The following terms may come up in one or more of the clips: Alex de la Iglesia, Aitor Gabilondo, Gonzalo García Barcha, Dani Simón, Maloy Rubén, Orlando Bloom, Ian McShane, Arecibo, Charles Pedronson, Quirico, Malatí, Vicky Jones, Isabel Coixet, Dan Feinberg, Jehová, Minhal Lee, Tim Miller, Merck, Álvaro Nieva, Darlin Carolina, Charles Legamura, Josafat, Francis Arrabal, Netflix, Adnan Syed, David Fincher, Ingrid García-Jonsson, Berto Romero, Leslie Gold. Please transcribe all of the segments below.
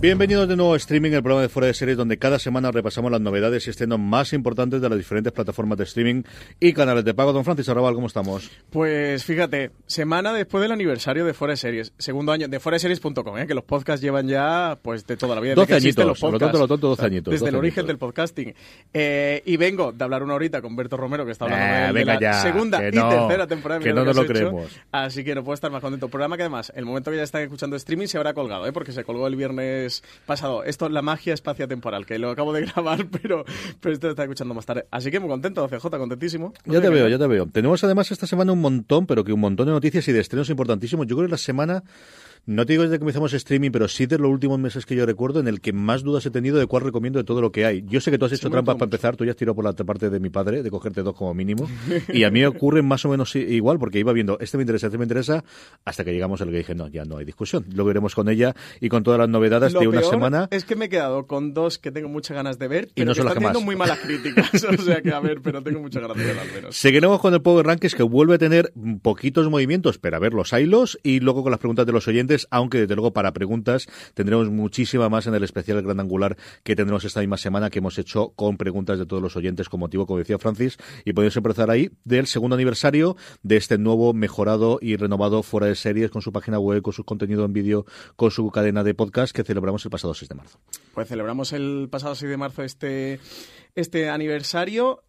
Bienvenidos de nuevo a Streaming, el programa de Fuera de Series, donde cada semana repasamos las novedades y estrenos más importantes de las diferentes plataformas de streaming y canales de pago. Don Francis Arrabal, ¿cómo estamos? Pues fíjate, semana después del aniversario de Fuera de Series, segundo año de fueradeseries.com, que los podcasts llevan ya pues de toda la vida. 12 añitos, los podcasts, lo tonto, 12 añitos. Desde 12 el añitos. Origen del podcasting. Y vengo de hablar una horita con Berto Romero, que está hablando de la segunda y tercera temporada. Que no nos lo creemos. Así que no puedo estar más contento. Programa que además, el momento que ya están escuchando streaming se habrá colgado, porque se colgó el viernes pasado. Esto es la magia espacio-temporal, que lo acabo de grabar, pero esto lo está escuchando más tarde. Así que muy contento, CJ, contentísimo. Ya te veo. Tenemos además esta semana un montón de noticias y de estrenos importantísimos. Yo creo que la semana, no te digo desde que comenzamos streaming, pero sí de los últimos meses que yo recuerdo, en el que más dudas he tenido de cuál recomiendo de todo lo que hay. Yo sé que tú has hecho trampas para empezar, tú ya has tirado por la parte de mi padre, de cogerte dos como mínimo, y a mí me ocurre más o menos igual, porque iba viendo, este me interesa, hasta que llegamos a lo que dije, no, ya no hay discusión, lo veremos con ella y con todas las novedades de una semana. Es que me he quedado con dos que tengo muchas ganas de ver, pero y no que están teniendo muy malas críticas, o sea que a ver, pero tengo muchas ganas de ver al menos. Seguiremos con el Power Rankings, que vuelve a tener poquitos movimientos, pero a ver, los hilos, y luego con las preguntas de los oyentes, aunque desde luego para preguntas tendremos muchísima más en el especial Gran Angular que tendremos esta misma semana, que hemos hecho con preguntas de todos los oyentes con motivo, como decía Francis, y podéis empezar ahí del segundo aniversario de este nuevo, mejorado y renovado Fuera de Series, con su página web, con su contenido en vídeo, con su cadena de podcast, que celebramos el pasado 6 de marzo. Pues celebramos el pasado 6 de marzo este aniversario.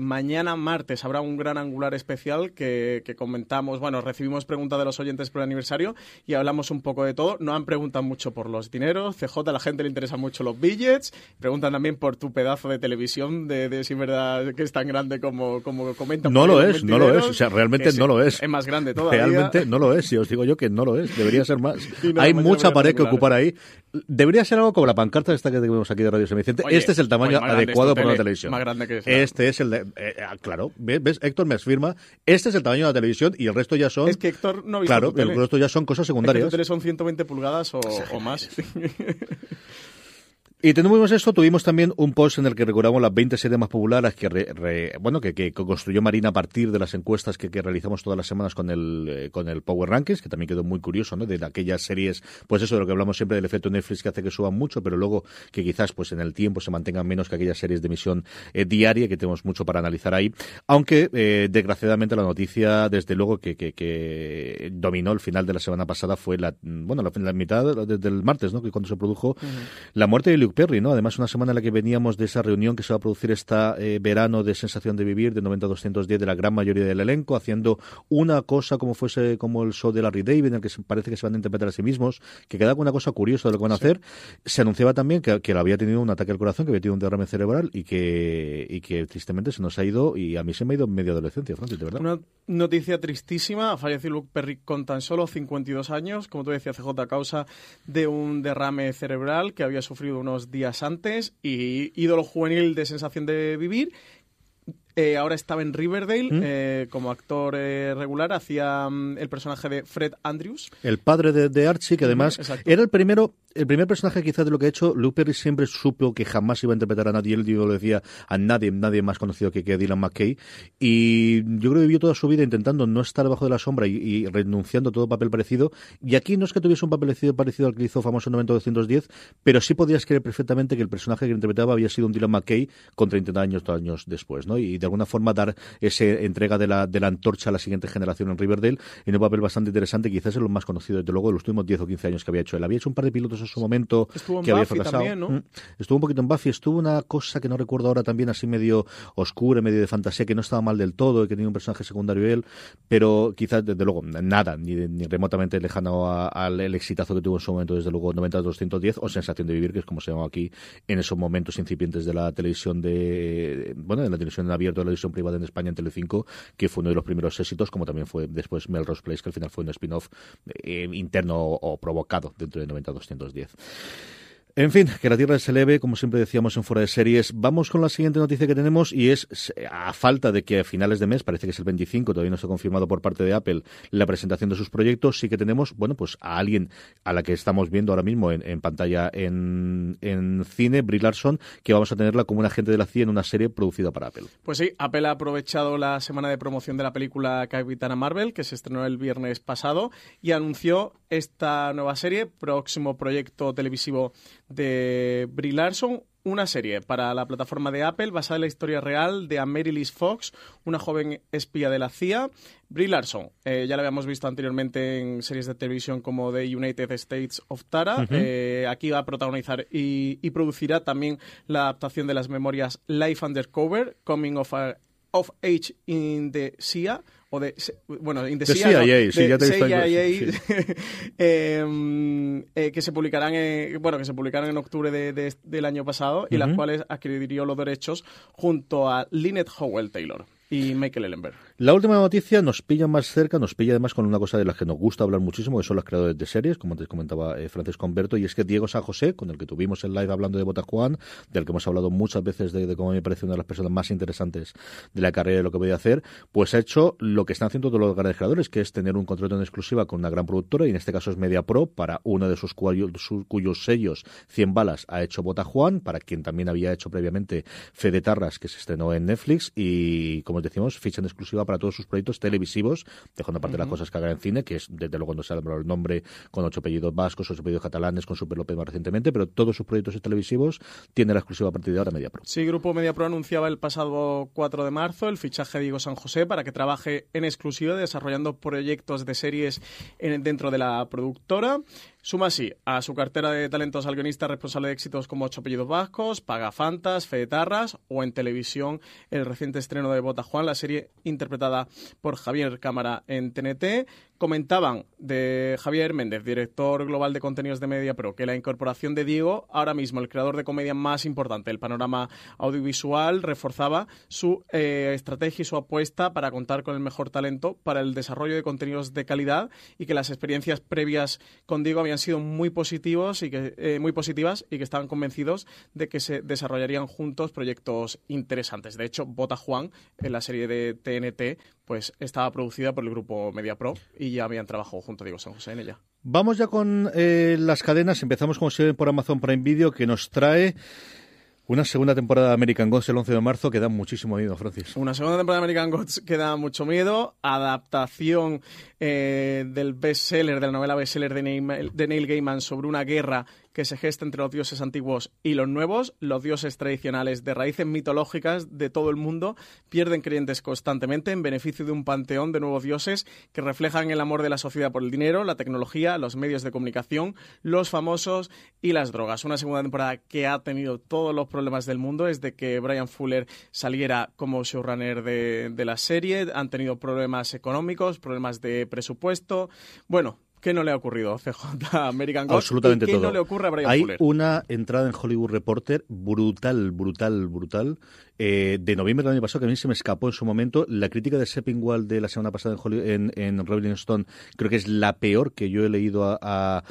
Mañana martes habrá un Gran Angular especial que comentamos, recibimos preguntas de los oyentes por el aniversario y hablamos un poco de todo. No han preguntado mucho por los dineros, CJ, a la gente le interesan mucho los billets, preguntan también por tu pedazo de televisión de si verdad que es tan grande como comentan. No lo es, o sea, realmente no lo es. Es más grande todavía. Realmente no lo es, y os digo yo que no lo es, debería ser más. Hay mucha pared que ocupar ahí. Debería ser algo como la pancarta esta que tenemos aquí de Radio San Vicente. Oye, este es el tamaño adecuado para una televisión. Más grande que esta. Este es el de... claro, ¿ves? Héctor me afirma. Este es el tamaño de la televisión y el resto ya son... Es que Héctor no ha visto tu tele. El resto ya son cosas secundarias. Es que tu tele son 120 pulgadas o más. Y tenemos esto, tuvimos también un post en el que recordamos las 20 series más populares que construyó Marina a partir de las encuestas que realizamos todas las semanas con el Power Rankings, que también quedó muy curioso, ¿no? De aquellas series, pues eso de lo que hablamos siempre del efecto Netflix, que hace que suban mucho, pero luego que quizás pues en el tiempo se mantengan menos que aquellas series de emisión diaria, que tenemos mucho para analizar ahí, aunque desgraciadamente la noticia, desde luego, que dominó el final de la semana pasada fue la mitad del martes, ¿no? Que cuando se produjo la muerte de Luke Perry, ¿no? Además, una semana en la que veníamos de esa reunión que se va a producir este verano de Sensación de Vivir, de 90-210, de la gran mayoría del elenco, haciendo una cosa como el show de Larry David, en el que parece que se van a interpretar a sí mismos, que queda una cosa curiosa de lo que van a hacer. Se anunciaba también que él había tenido un ataque al corazón, que había tenido un derrame cerebral y que tristemente se nos ha ido, y a mí se me ha ido en media adolescencia, Francis, de verdad. Una noticia tristísima, ha fallecido Luke Perry con tan solo 52 años, como tú decías, CJ, a causa de un derrame cerebral que había sufrido unos días antes, y ídolo juvenil de Sensación de Vivir. Ahora estaba en Riverdale como actor regular, hacía el personaje de Fred Andrews, el padre de Archie, que además era el primer personaje quizás de lo que ha hecho. Luke Perry siempre supo que jamás iba a interpretar a nadie, él lo decía, a nadie más conocido que Dylan McKay, y yo creo que vivió toda su vida intentando no estar bajo de la sombra y renunciando a todo papel parecido, y aquí no es que tuviese un papel parecido al que hizo famoso en 90-210, pero sí podías creer perfectamente que el personaje que interpretaba había sido un Dylan McKay con 30 años después, ¿no? Y de alguna forma dar esa entrega de la antorcha a la siguiente generación en Riverdale, en un papel bastante interesante, quizás es lo más conocido desde luego de los últimos 10 o 15 años que había hecho. Él había hecho un par de pilotos en su momento, estuvo en que Buffy había fracasado también, ¿no? Estuvo un poquito en Buffy, estuvo una cosa que no recuerdo ahora también, así medio oscura, medio de fantasía, que no estaba mal del todo y que tenía un personaje secundario él, pero quizás desde luego nada, ni remotamente lejano al exitazo que tuvo en su momento desde luego 90-210 o Sensación de Vivir, que es como se llamaba aquí en esos momentos incipientes de la televisión de la televisión en abierto, de la edición privada en España en Telecinco, que fue uno de los primeros éxitos, como también fue después Melrose Place, que al final fue un spin-off interno o provocado dentro de 90-210. En fin, que la tierra se eleve, como siempre decíamos en Fuera de Series. Vamos con la siguiente noticia que tenemos y es, a falta de que a finales de mes, parece que es el 25, todavía no está confirmado por parte de Apple la presentación de sus proyectos, sí que tenemos, bueno, pues a alguien a la que estamos viendo ahora mismo en pantalla en cine, Brie Larson, que vamos a tenerla como un agente de la CIA en una serie producida para Apple. Pues sí, Apple ha aprovechado la semana de promoción de la película Capitana Marvel, que se estrenó el viernes pasado, y anunció esta nueva serie, próximo proyecto televisivo de Brie Larson, una serie para la plataforma de Apple basada en la historia real de Amaryllis Fox, una joven espía de la CIA. Brie Larson, ya la habíamos visto anteriormente en series de televisión como The United States of Tara. Uh-huh. Aquí va a protagonizar y producirá también la adaptación de las memorias Life Undercover, Coming of Age in the CIA, o de, bueno, in the CIA, ¿no? CIA, sí, ya te he visto CIA, sí. que se publicarán en octubre del año pasado. Uh-huh. Y las cuales adquirió los derechos junto a Lynette Howell Taylor y Michael Ellenberg. La última noticia nos pilla más cerca, nos pilla además con una cosa de las que nos gusta hablar muchísimo, que son los creadores de series, como antes comentaba Francis Conberto, y es que Diego San José, con el que tuvimos en live hablando de Vota Juan, del que hemos hablado muchas veces de cómo me parece una de las personas más interesantes de la carrera y de lo que podía hacer, pues ha hecho lo que están haciendo todos los grandes creadores, que es tener un contrato en exclusiva con una gran productora, y en este caso es Media Pro, para uno de cuyos sellos, 100 balas, ha hecho Vota Juan, para quien también había hecho previamente Fe de Etarras, que se estrenó en Netflix, y como decimos, ficha en exclusiva para todos sus proyectos televisivos, dejando aparte las cosas que hagan en cine, que es desde luego no se ha nombrado el nombre, con 8 apellidos vascos, 8 apellidos catalanes, con Super López más recientemente, pero todos sus proyectos televisivos tienen la exclusiva a partir de ahora Media Pro. Sí, Grupo Media Pro anunciaba el pasado 4 de marzo el fichaje de Diego San José para que trabaje en exclusiva desarrollando proyectos de series dentro de la productora. Suma así a su cartera de talentos al guionista responsable de éxitos como 8 apellidos vascos, Pagafantas, Fe de Etarras o en televisión el reciente estreno de Vota Juan, la serie interpretada por Javier Cámara en TNT. Comentaban de Javier Méndez, director global de contenidos de Media Pro, que la incorporación de Diego, ahora mismo el creador de comedia más importante del panorama audiovisual, reforzaba su estrategia y su apuesta para contar con el mejor talento para el desarrollo de contenidos de calidad, y que las experiencias previas con Diego habían sido muy positivas y que estaban convencidos de que se desarrollarían juntos proyectos interesantes. De hecho, Vota Juan, en la serie de TNT, pues estaba producida por el grupo Media Pro y ya habían trabajado junto a Diego San José en ella. Vamos ya con las cadenas. Empezamos como siempre por Amazon Prime Video, que nos trae una segunda temporada de American Gods el 11 de marzo que da muchísimo miedo, Francis. Una segunda temporada de American Gods que da mucho miedo. Adaptación del bestseller, de la novela bestseller de Neil Gaiman sobre una guerra que se gesta entre los dioses antiguos y los nuevos. Los dioses tradicionales de raíces mitológicas de todo el mundo pierden creyentes constantemente en beneficio de un panteón de nuevos dioses que reflejan el amor de la sociedad por el dinero, la tecnología, los medios de comunicación, los famosos y las drogas. Una segunda temporada que ha tenido todos los problemas del mundo desde que Brian Fuller saliera como showrunner de la serie. Han tenido problemas económicos, problemas de presupuesto. Bueno, ¿qué no le ha ocurrido CJ a American Gods? Absolutamente todo. ¿Qué no le ocurre a Brian Fuller? Hay una entrada en Hollywood Reporter brutal. De noviembre del año pasado, que a mí se me escapó en su momento. La crítica de Seppingwall de la semana pasada en Rolling Stone creo que es la peor que yo he leído a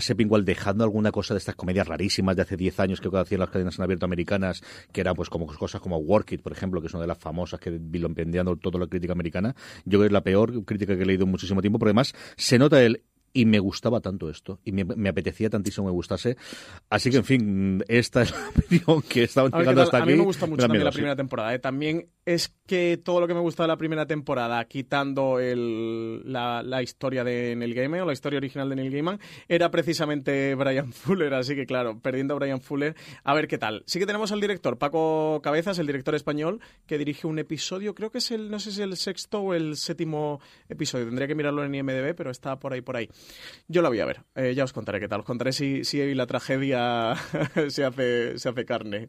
Seppingwall, dejando alguna cosa de estas comedias rarísimas de hace 10 años que hacían las cadenas en abierto americanas, que eran pues como cosas como Work It, por ejemplo, que es una de las famosas que vilompendeando toda la crítica americana. Yo creo que es la peor crítica que he leído en muchísimo tiempo, pero además se nota el y me gustaba tanto esto, y me apetecía tantísimo que me gustase. Así que, en fin, esta es la opinión que estaban llegando hasta aquí. A mí me gusta mucho también la primera temporada. También es que todo lo que me gustaba de la primera temporada, quitando la historia de Neil Gaiman, o la historia original de Neil Gaiman, era precisamente Brian Fuller. Así que, claro, perdiendo a Brian Fuller, a ver qué tal. Sí que tenemos al director, Paco Cabezas, el director español, que dirige un episodio, creo que es no sé si el sexto o el séptimo episodio. Tendría que mirarlo en IMDb, pero está por ahí. Yo la voy a ver, ya os contaré qué tal. Os contaré si la tragedia se hace carne.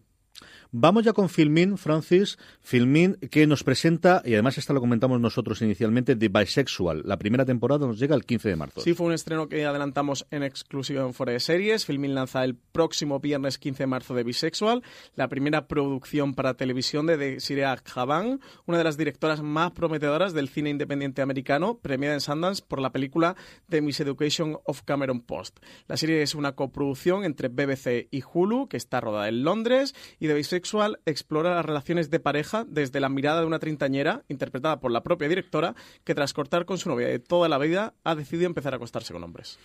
Vamos ya con Filmin, Francis. Filmin que nos presenta, y además esta lo comentamos nosotros inicialmente, The Bisexual. La primera temporada nos llega el 15 de marzo. Sí, fue un estreno que adelantamos en exclusiva en Fuera de Series. Filmin lanza el próximo viernes 15 de marzo The Bisexual, la primera producción para televisión de Desiree Javan, una de las directoras más prometedoras del cine independiente americano, premiada en Sundance por la película The Miseducation of Cameron Post. La serie es una coproducción entre BBC y Hulu, que está rodada en Londres, y The Bisexual explora las relaciones de pareja desde la mirada de una treintañera, interpretada por la propia directora, que tras cortar con su novia de toda la vida, ha decidido empezar a acostarse con hombres.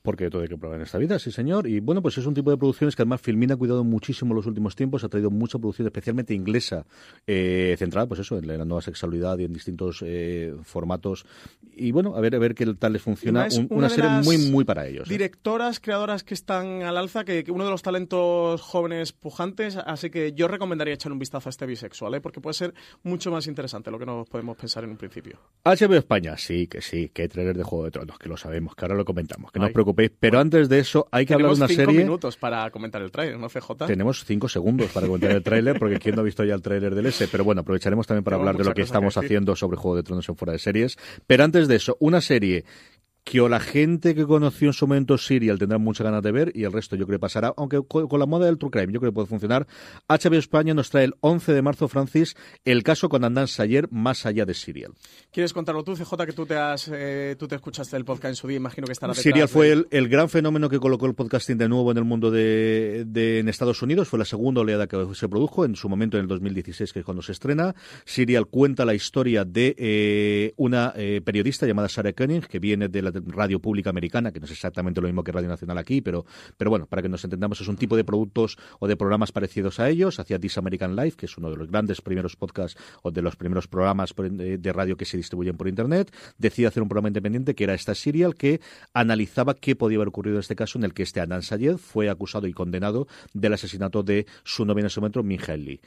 Porque de todo hay que probar en esta vida, sí señor. Y bueno, pues es un tipo de producciones que además Filmin ha cuidado muchísimo en los últimos tiempos, ha traído mucha producción, especialmente inglesa, centrada, pues eso, en la nueva sexualidad y en distintos formatos. Y bueno, a ver qué tal les funciona. Una serie muy, muy para ellos. Directoras, creadoras que están al alza, que uno de los talentos jóvenes pujantes, así que yo recomendaría echar un vistazo a este Bisexual, porque puede ser mucho más interesante lo que nos podemos pensar en un principio. HBO España, sí, que trailer de Juego de Tronos, que lo sabemos, que ahora lo comentamos, que no os preocupéis, pero bueno, antes de eso hay que hablar de una serie... Tenemos 5 minutos para comentar el tráiler, ¿no, CJ? Tenemos 5 segundos para comentar el tráiler, porque quién no ha visto ya el tráiler del S, pero bueno, aprovecharemos también para hablar de lo que estamos haciendo sobre Juego de Tronos en Fuera de Series, pero antes de eso, una serie que o la gente que conoció en su momento Serial tendrá muchas ganas de ver, y el resto yo creo que pasará, aunque con la moda del True Crime yo creo que puede funcionar. HBO España nos trae el 11 de marzo, Francis, el caso con Adnan Syed, más allá de Serial. ¿Quieres contarlo tú, CJ, que tú te escuchaste el podcast en su día, imagino que estará detrás? Serial fue el gran fenómeno que colocó el podcasting de nuevo en el mundo en Estados Unidos, fue la segunda oleada que se produjo en su momento en el 2016, que es cuando se estrena. Serial cuenta la historia de una periodista llamada Sarah Koenig, que viene de la radio pública americana, que no es exactamente lo mismo que Radio Nacional aquí, pero bueno, para que nos entendamos, es un tipo de productos o de programas parecidos a ellos. Hacía This American Life, que es uno de los grandes primeros podcasts o de los primeros programas de radio que se distribuyen por internet. Decide hacer un programa independiente que era esta Serial, que analizaba qué podía haber ocurrido en este caso en el que este Adnan Syed fue acusado y condenado del asesinato de su novia en ese momento, Minhal Lee.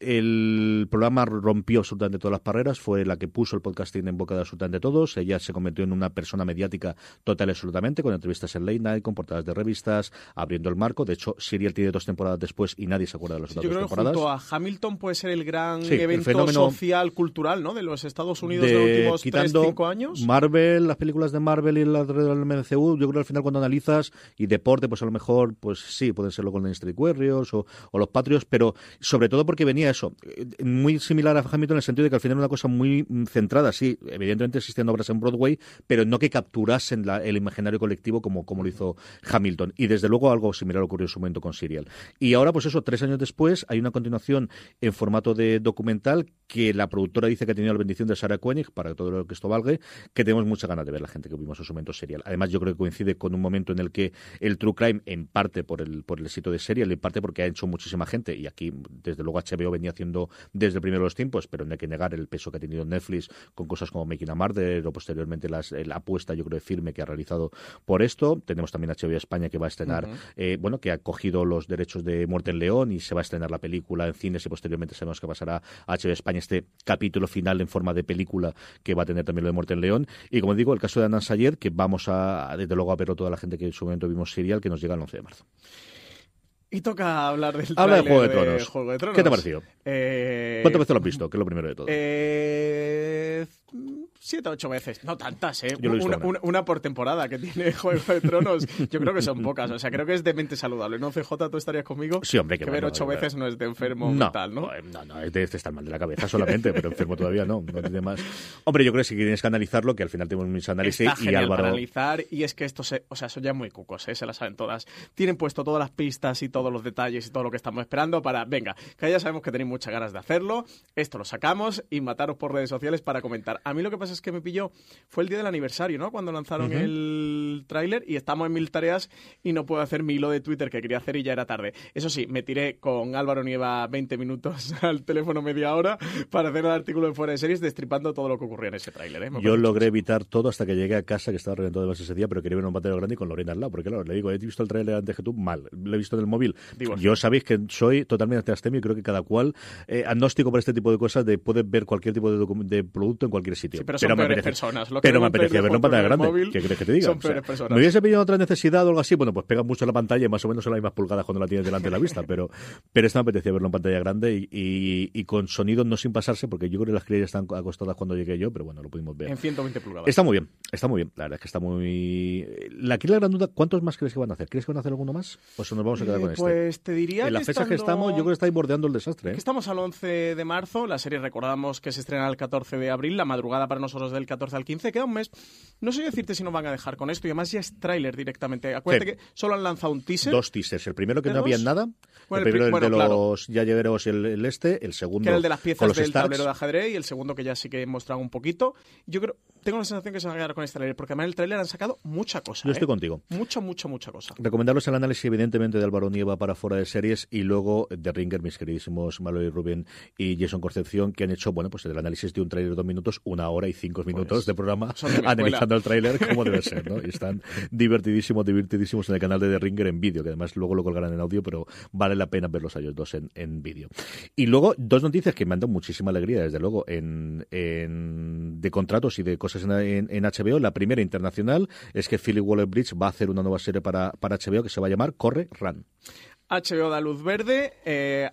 El programa rompió absolutamente todas las barreras, fue la que puso el podcasting en boca de absolutamente todos. Ella se convirtió en una persona mediática total y absolutamente, con entrevistas en Late Night, con portadas de revistas, abriendo el marco. De hecho, Serial tiene 2 temporadas después y nadie se acuerda de las otras 2 temporadas. Junto a Hamilton puede ser el gran evento social, cultural, ¿no?, de los Estados Unidos de los últimos 3-5 años. Marvel, las películas de Marvel y las del MCU, yo creo que al final cuando analizas, y deporte, pues a lo mejor, pues sí, pueden ser los Golden State Warriors o los Patriots, pero sobre todo porque venía eso, muy similar a Hamilton en el sentido de que al final era una cosa muy centrada, sí, evidentemente existían obras en Broadway, pero no que capturasen el imaginario colectivo como lo hizo Hamilton, y desde luego algo similar ocurrió en su momento con Serial. Y ahora pues eso, 3 años después, hay una continuación en formato de documental que la productora dice que ha tenido la bendición de Sarah Koenig, para todo lo que esto valga, que tenemos muchas ganas de ver la gente que vimos en su momento Serial. Además yo creo que coincide con un momento en el que el True Crime, en parte por el éxito de Serial, en parte porque ha hecho muchísima gente, y aquí desde luego HBO venía haciendo desde el primero de los tiempos, pero no hay que negar el peso que ha tenido Netflix con cosas como Making a Murder, o posteriormente la apuesta, yo creo, firme que ha realizado por esto. Tenemos también HBO España, que va a estrenar, que ha cogido los derechos de Muerte en León y se va a estrenar la película en cines, y posteriormente sabemos que pasará a HBO España este capítulo final en forma de película que va a tener también lo de Muerte en León. Y como digo, el caso de Adnan Syed, que vamos a, desde luego, a verlo toda la gente que en su momento vimos Serial, que nos llega el 11 de marzo. Y toca hablar del Juego de Tronos. ¿Qué te ha parecido? ¿Cuántas veces lo has visto? Que es lo primero de todo. 7 o 8 veces. No tantas, ¿eh? Una por temporada que tiene Juego de Tronos. Yo creo que son pocas. O sea, creo que es de mente saludable. ¿No, CJ? ¿Tú estarías conmigo? Sí, hombre. Que ver 8 veces no es de enfermo mental, ¿no? No, es de estar mal de la cabeza solamente, pero enfermo todavía no tiene más. Hombre, yo creo que si tienes que analizarlo, que al final tenemos mis análisis. Está genial para analizar, y es que esto son ya muy cucos, ¿eh? Se las saben todas. Tienen puesto todas las pistas y todo, todos los detalles y todo lo que estamos esperando para, venga, que ya sabemos que tenéis muchas ganas de hacerlo, esto lo sacamos y mataros por redes sociales para comentar. A mí lo que pasa es que me pilló, fue el día del aniversario, ¿no?, cuando lanzaron el tráiler, y estamos en 1000 tareas y no puedo hacer mi hilo de Twitter que quería hacer y ya era tarde. Eso sí, me tiré con Álvaro Nieva 20 minutos al teléfono, media hora, para hacer el artículo de Fuera de Series destripando todo lo que ocurría en ese tráiler, ¿eh? Yo logré evitar todo hasta que llegué a casa, que estaba reventado de más ese día, pero quería ver un pantalla grande y con Lorena al lado, porque claro, le digo, he visto el tráiler antes que tú, mal, lo he visto en el móvil. Yo sabéis que soy totalmente astemio y creo que cada cual agnóstico para este tipo de cosas, de poder ver cualquier tipo de producto en cualquier sitio. Sí, pero pero peores personas. Pero me apetecía verlo en pantalla grande. Móvil, ¿qué crees que te diga? Son peores personas. ¿Me hubiese pedido otra necesidad o algo así? Bueno, pues pegas mucho la pantalla y más o menos son las mismas pulgadas cuando la tienes delante de la vista, pero esta me apetecía verlo en pantalla grande y con sonido no sin pasarse, porque yo creo que las crías están acostadas cuando llegué yo, pero bueno, lo pudimos ver. En 120 pulgadas. Está muy bien, la verdad es que está muy... La cría gran duda, ¿cuántos más crees que van a hacer? ¿Crees que van a hacer alguno más? ¿O se nos vamos a quedar con este? Pues te diría en las fechas que estamos, yo creo que estáis bordeando el desastre. Que estamos al 11 de marzo, la serie recordamos que se estrena el 14 de abril, la madrugada para nosotros del 14 al 15, queda un mes. No sé decirte si nos van a dejar con esto, y además ya es tráiler directamente. Acuérdate que solo han lanzado un teaser. Dos teasers, el primero que no había nada, bueno, el primero el de los yayeros y el este, el segundo... Que era el de las piezas del tablero de ajedrez, y el segundo que ya sí que he mostrado un poquito. Yo creo... Tengo la sensación que se van a quedar con este trailer, porque además en el trailer han sacado mucha cosa. Yo estoy contigo. Mucha cosa. Recomendarles el análisis, evidentemente, de Álvaro Nieva para Fuera de Series, y luego de Ringer, mis queridísimos Maloy Rubén y Jason Concepción, que han hecho, bueno, pues el análisis de un trailer de 2 minutos, 1 hora y 5 minutos de programa, analizando el trailer como debe ser, ¿no? Y están divertidísimos en el canal de The Ringer en vídeo, que además luego lo colgarán en audio, pero vale la pena verlos a ellos dos en vídeo. Y luego, dos noticias que me han dado muchísima alegría, desde luego, de contratos y de cosas en HBO. La primera internacional es que Phoebe Waller-Bridge va a hacer una nueva serie para HBO que se va a llamar Corre, Run. HBO da luz verde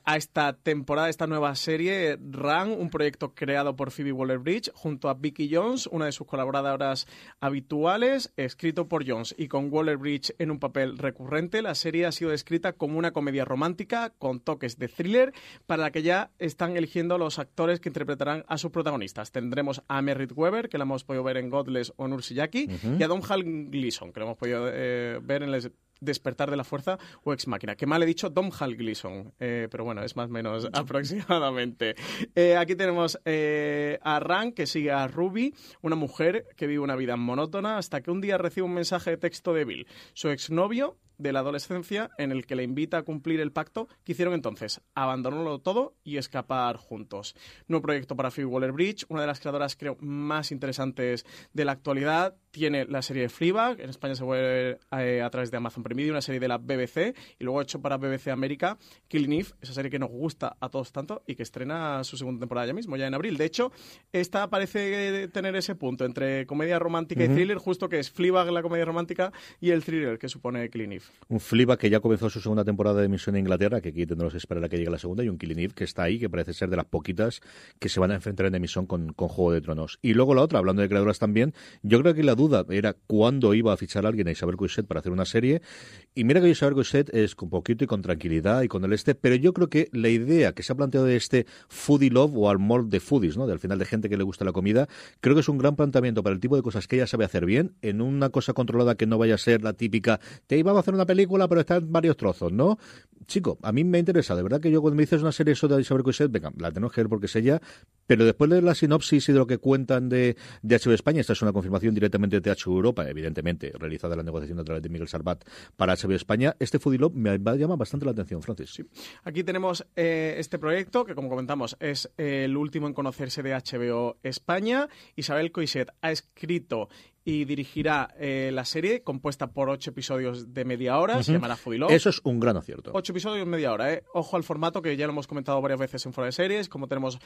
a esta temporada, esta nueva serie Run, un proyecto creado por Phoebe Waller-Bridge junto a Vicky Jones, una de sus colaboradoras habituales, escrito por Jones y con Waller-Bridge en un papel recurrente. La serie ha sido descrita como una comedia romántica con toques de thriller, para la que ya están eligiendo los actores que interpretarán a sus protagonistas. Tendremos a Merritt Weber, que la hemos podido ver en Godless o Nursiyaki, y a Domhnall Gleeson, que lo hemos podido ver en el Despertar de la Fuerza o Ex Máquina, que mal he dicho Domhnall Gleeson, pero bueno, es más o menos aproximadamente. Aquí tenemos a Rand, que sigue a Ruby, una mujer que vive una vida monótona, hasta que un día recibe un mensaje de texto de Bill, su exnovio de la adolescencia, en el que le invita a cumplir el pacto que hicieron entonces, abandonarlo todo y escapar juntos. Nuevo proyecto para Phoebe Waller-Bridge, una de las creadoras, creo, más interesantes de la actualidad. Tiene la serie de Fleabag, en España se puede ver a través de Amazon Prime Video, una serie de la BBC, y luego hecho para BBC América, Killing Eve, esa serie que nos gusta a todos tanto y que estrena su segunda temporada ya mismo, ya en abril. De hecho, esta parece tener ese punto entre comedia romántica y thriller, justo que es Fleabag la comedia romántica y el thriller que supone Killing Eve. Un Fleabag que ya comenzó su segunda temporada de emisión en Inglaterra, que aquí tendremos que esperar a que llegue la segunda, y un Killing Eve que está ahí, que parece ser de las poquitas que se van a enfrentar en emisión con Juego de Tronos. Y luego la otra, hablando de creadoras también, yo creo que la duda era cuándo iba a fichar a alguien a Isabel Coixet para hacer una serie, y mira que Isabel Coixet es con poquito y con tranquilidad y con el pero yo creo que la idea que se ha planteado de este foodie love o al molde de foodies, ¿no? Del final de gente que le gusta la comida, creo que es un gran planteamiento para el tipo de cosas que ella sabe hacer bien, en una cosa controlada que no vaya a ser la típica te iba a hacer una película pero está en varios trozos, ¿no? Chico, a mí me interesa, de verdad que yo cuando me dices una serie eso de Isabel Coixet, venga, la tenemos que ver porque es ella, pero después de la sinopsis y de lo que cuentan de HBO España, esta es una confirmación directamente de HBO Europa, evidentemente, realizada la negociación a través de Miguel Sarbat para HBO España. Este Foodie Love me llama bastante la atención, Francis. Sí. Aquí tenemos este proyecto, que como comentamos es el último en conocerse de HBO España. Isabel Coixet ha escrito y dirigirá la serie, compuesta por 8 episodios de media hora, se llamará Foodie Love. Eso es un gran acierto. 8 episodios de media hora, Ojo al formato, que ya lo hemos comentado varias veces en Fuera de Series, como tenemos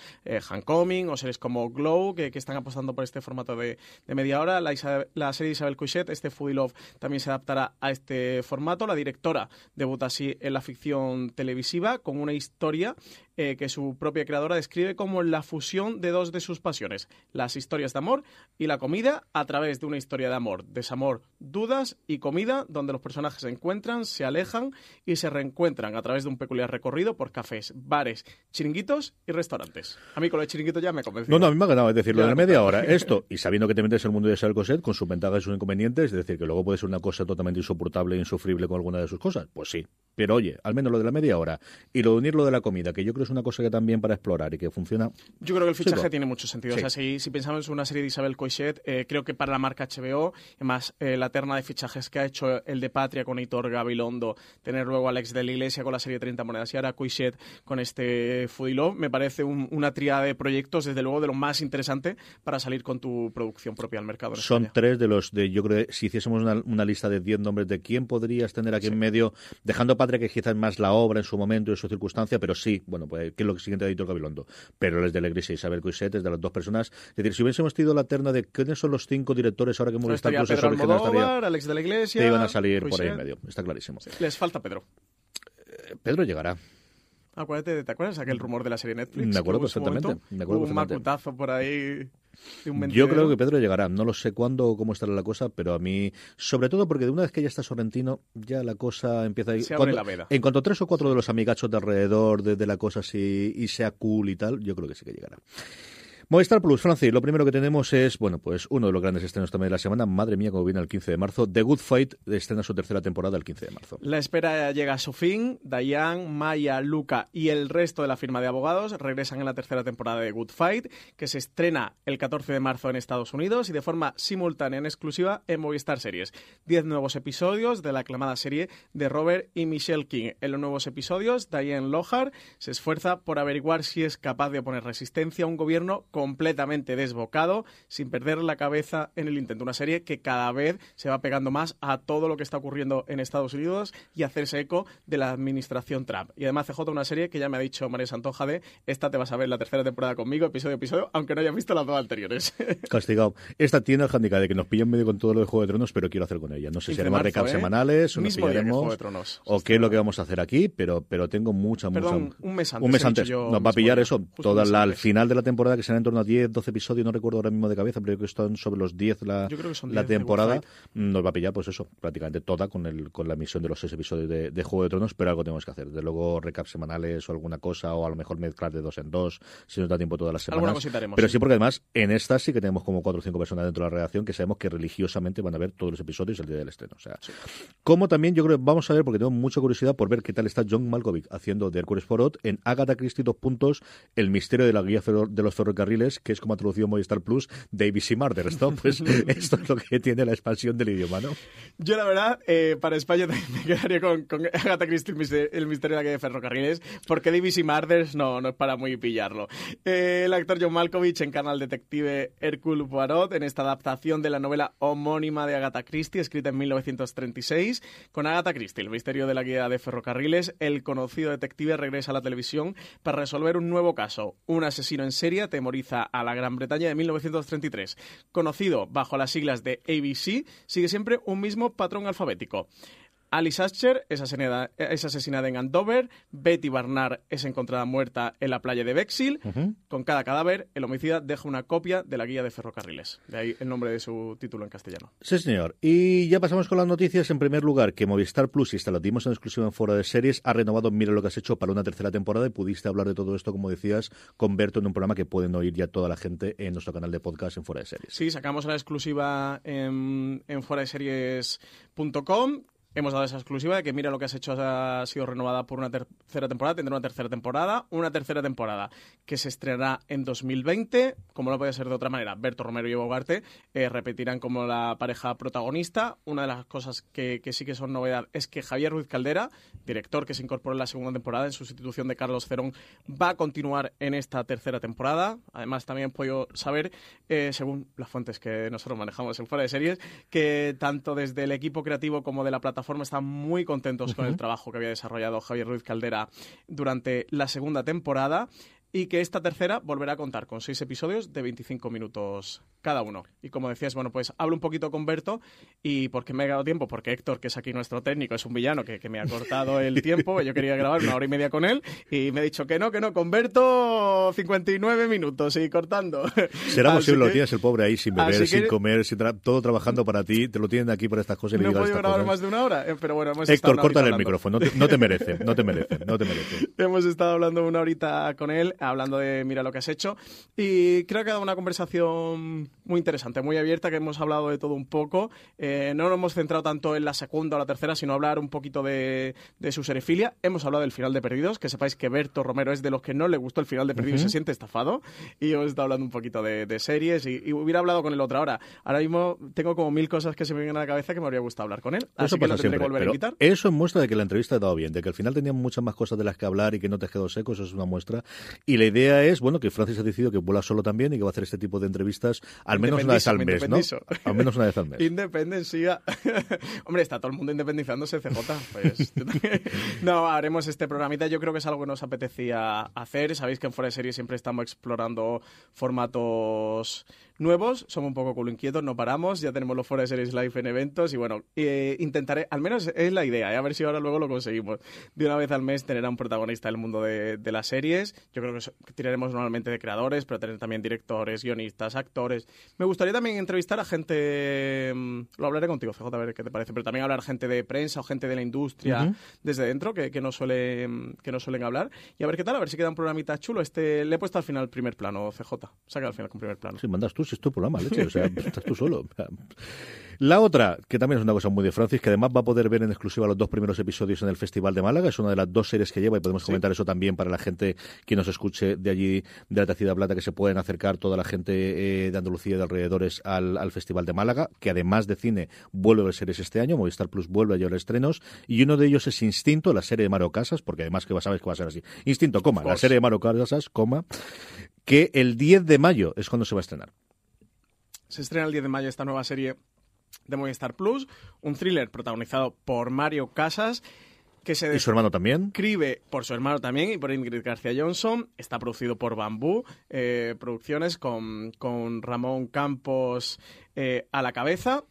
Homecoming o series como Glow, que están apostando por este formato de media hora. La serie de Isabel Coixet, este Foodie Love, también se adaptará a este formato. La directora debuta así en la ficción televisiva, con una historia que su propia creadora describe como la fusión de dos de sus pasiones, las historias de amor y la comida, a través de una historia de amor, desamor, dudas y comida, donde los personajes se encuentran, se alejan y se reencuentran a través de un peculiar recorrido por cafés, bares, chiringuitos y restaurantes. A mí con los chiringuitos ya me convenció. No, a mí me ha ganado, es decir, lo de la media hora, esto, y sabiendo que te metes en el mundo de Isabel Coixet, con sus ventajas y sus inconvenientes, es decir, que luego puede ser una cosa totalmente insoportable e insufrible con alguna de sus cosas, pues sí. Pero oye, al menos lo de la media hora y lo de unir lo de la comida, que yo creo es una cosa que también para explorar y que funciona. Yo creo que el fichaje tiene mucho sentido. Sí. O sea, si pensamos en una serie de Isabel Coixet, creo que para la marca HBO, además la terna de fichajes que ha hecho el de Patria con Aitor Gabilondo, tener luego a Alex de la Iglesia con la serie 30 monedas y ahora Coixet con este Foodie Love, me parece una tríada de proyectos, desde luego, de lo más interesante para salir con tu producción propia al mercado. Son 3 de los de, yo creo, si hiciésemos una lista de 10 nombres de quién podrías tener aquí en medio, dejando Patria, que quizás más la obra en su momento y su circunstancia, pero sí, bueno, pues que es lo siguiente de Aitor Gabilondo. Pero él es de la Iglesia, Isabel Coixet es de las dos personas. Es decir, si hubiésemos tenido la terna de quiénes son los cinco directores ahora que Movistar Plus es original, estaría Alex de la Iglesia, te iban a salir Coixet, por ahí en medio, está clarísimo. Sí. Les falta Pedro. Pedro llegará. Acuérdate, ¿te acuerdas aquel rumor de la serie Netflix? Me acuerdo perfectamente. Un macutazo por ahí. Yo creo que Pedro llegará. No lo sé cuándo o cómo estará la cosa, pero a mí, sobre todo porque de una vez que ya está Sorrentino, ya la cosa empieza a ir. Se abre la veda. En cuanto a 3 o 4 de los amigachos de alrededor, de la cosa así, y sea cool y tal, yo creo que sí que llegará. Movistar Plus, Francis, lo primero que tenemos es, bueno, pues uno de los grandes estrenos también de la semana. Madre mía, como viene el 15 de marzo. The Good Fight estrena su tercera temporada el 15 de marzo. La espera llega a su fin. Diane, Maya, Luca y el resto de la firma de abogados regresan en la tercera temporada de The Good Fight, que se estrena el 14 de marzo en Estados Unidos y de forma simultánea en exclusiva en Movistar Series. 10 nuevos episodios de la aclamada serie de Robert y Michelle King. En los nuevos episodios, Diane Lohar se esfuerza por averiguar si es capaz de oponer resistencia a un gobierno completamente desbocado, sin perder la cabeza en el intento. Una serie que cada vez se va pegando más a todo lo que está ocurriendo en Estados Unidos y hacerse eco de la administración Trump. Y además, CJ, una serie que ya me ha dicho María Santonja de esta te vas a ver la tercera temporada conmigo, episodio a episodio, aunque no hayas visto las dos anteriores. Castigado. Esta tiene el handicap de que nos pillan medio con todo lo de Juego de Tronos, pero quiero hacer con ella. No sé si haremos recaps semanales o nos pillaremos o qué es lo que vamos a hacer aquí, pero tengo mucha, mucha... Perdón, un mes antes. Un mes antes. Nos va a pillar eso. Toda la, al final de la temporada, que serán en torno a 10, 12 episodios, no recuerdo ahora mismo de cabeza, pero creo que están sobre los 10 la temporada. Nos va a pillar, pues eso, prácticamente toda con la emisión de los 6 episodios de Juego de Tronos, pero algo tenemos que hacer. Desde luego, recaps semanales o alguna cosa, o a lo mejor mezclar de 2 en 2, si nos da tiempo todas las semanas. Alguna cosita haremos. Pero sí, porque además, en esta sí que tenemos como 4 o 5 personas dentro de la redacción que sabemos que religiosamente van a ver todos los episodios el día del estreno. O sea, sí. Como también yo creo que vamos a ver, porque tengo mucha curiosidad por ver qué tal está John Malkovich haciendo de Hércules Poirot en Agatha Christie, El misterio de la guía de los ferrocarriles, que es como ha traducido Movistar Plus de ABC Murder, ¿no? Pues esto es lo que tiene la expansión del idioma, ¿no? Yo, la verdad, para España me quedaría con Agatha Christie, el misterio de la guía de ferrocarriles, porque de ABC Murders no es para muy pillarlo. El actor John Malkovich encarna al detective Hercule Poirot en esta adaptación de la novela homónima de Agatha Christie, escrita en 1936. Con Agatha Christie, el misterio de la guía de ferrocarriles, el conocido detective regresa a la televisión para resolver un nuevo caso. Un asesino en serie temoriza a la Gran Bretaña de 1933. Conocido bajo las siglas de ABC, sigue siempre un mismo patrón alfabético. Alice Ascher es asesinada en Andover, Betty Barnard es encontrada muerta en la playa de Bexhill. Uh-huh. Con cada cadáver, el homicida deja una copia de la guía de ferrocarriles. De ahí el nombre de su título en castellano. Sí, señor. Y ya pasamos con las noticias. En primer lugar, que Movistar Plus, y esta la dimos en exclusiva en Fuera de Series, ha renovado Mira lo que has hecho para una tercera temporada, y pudiste hablar de todo esto, como decías, con Berto en un programa que pueden oír ya toda la gente en nuestro canal de podcast en Fuera de Series. Sí, sacamos la exclusiva en fueradeseries.com. Hemos dado esa exclusiva de que Mira lo que has hecho ha sido renovada por una tercera temporada, tendrá una tercera temporada que se estrenará en 2020, como no puede ser de otra manera. Berto Romero y Evo Ugarte repetirán como la pareja protagonista. Una de las cosas que sí que son novedad es que Javier Ruiz Caldera, director que se incorporó en la segunda temporada en sustitución de Carlos Cerón, va a continuar en esta tercera temporada. Además, también he podido saber, según las fuentes que nosotros manejamos en Fuera de Series, que tanto desde el equipo creativo como de la plataforma están muy contentos con el trabajo que había desarrollado Javier Ruiz Caldera durante la segunda temporada, y que esta tercera volverá a contar con 6 episodios de 25 minutos cada uno. Y como decías, bueno, pues hablo un poquito con Berto, y porque me he dado tiempo, porque Héctor, que es aquí nuestro técnico, es un villano que me ha cortado el tiempo. Yo quería grabar 1 hora y media con él y me ha dicho que no, con Berto 59 minutos y cortando. Será posible, lo tienes el pobre ahí sin beber, sin comer, sin todo trabajando para ti, te lo tienen aquí por estas cosas. Y no he podido grabar cosas más de 1 hora, pero bueno, hemos Héctor, córtale el micrófono, no te merece. Hemos estado hablando 1 horita con él, hablando de Mira lo que has hecho, y creo que ha dado una conversación muy interesante, muy abierta, que hemos hablado de todo un poco. No nos hemos centrado tanto en la segunda o la tercera, sino hablar un poquito de su serifilia. Hemos hablado del final de Perdidos, que sepáis que Berto Romero es de los que no le gustó el final de Perdidos, y se siente estafado, y hemos estado hablando un poquito de series, y hubiera hablado con él otra hora. Ahora mismo tengo como 1000 cosas que se me vienen a la cabeza que me habría gustado hablar con él, así que lo tendré que volver a invitar. Eso es muestra de que la entrevista ha dado bien, de que al final tenían muchas más cosas de las que hablar y que no te has quedado seco. Eso es una muestra. Y Y la idea es, bueno, que Francis ha decidido que vuela solo también y que va a hacer este tipo de entrevistas al menos una vez al mes, ¿no? Al menos una vez al mes. Independencia. Hombre, está todo el mundo independizándose, CJ. Pues, no, haremos este programita. Yo creo que es algo que nos apetecía hacer. Sabéis que en Fuera de Serie siempre estamos explorando formatos nuevos, somos un poco culo inquietos, no paramos, ya tenemos los Fuera de Series Live en eventos y bueno, intentaré, al menos es la idea, a ver si ahora luego lo conseguimos, de una vez al mes tener a un protagonista del mundo de las series. Yo creo que tiraremos normalmente de creadores, pero tener también directores, guionistas, actores. Me gustaría también entrevistar a gente, lo hablaré contigo, CJ, a ver qué te parece, pero también hablar gente de prensa o gente de la industria desde dentro, que no suelen hablar, y a ver qué tal, a ver si queda un programita chulo. Le he puesto al final el primer plano, CJ, saca al final con primer plano. Sí, mandas tú. Si es tu programa, leche, o sea, estás tú solo. La otra, que también es una cosa muy de Francis, que además va a poder ver en exclusiva los dos primeros episodios en el Festival de Málaga, es una de las dos series que lleva y podemos comentar eso también para la gente que nos escuche de allí, de la Tacida Plata, que se pueden acercar toda la gente de Andalucía y de alrededores al Festival de Málaga, que además de cine vuelve a ver series este año, Movistar Plus vuelve a llevar estrenos, y uno de ellos es Instinto, la serie de Mario Casas, porque además que sabes que va a ser así, Instinto, coma, la serie de Mario Casas, coma, que el 10 de mayo es cuando se va a estrenar. Se estrena el 10 de mayo esta nueva serie de Movistar Plus, un thriller protagonizado por Mario Casas, que se describe por su hermano también y por Ingrid García-Jonsson. Está producido por Bambú Producciones, con Ramón Campos a la cabeza.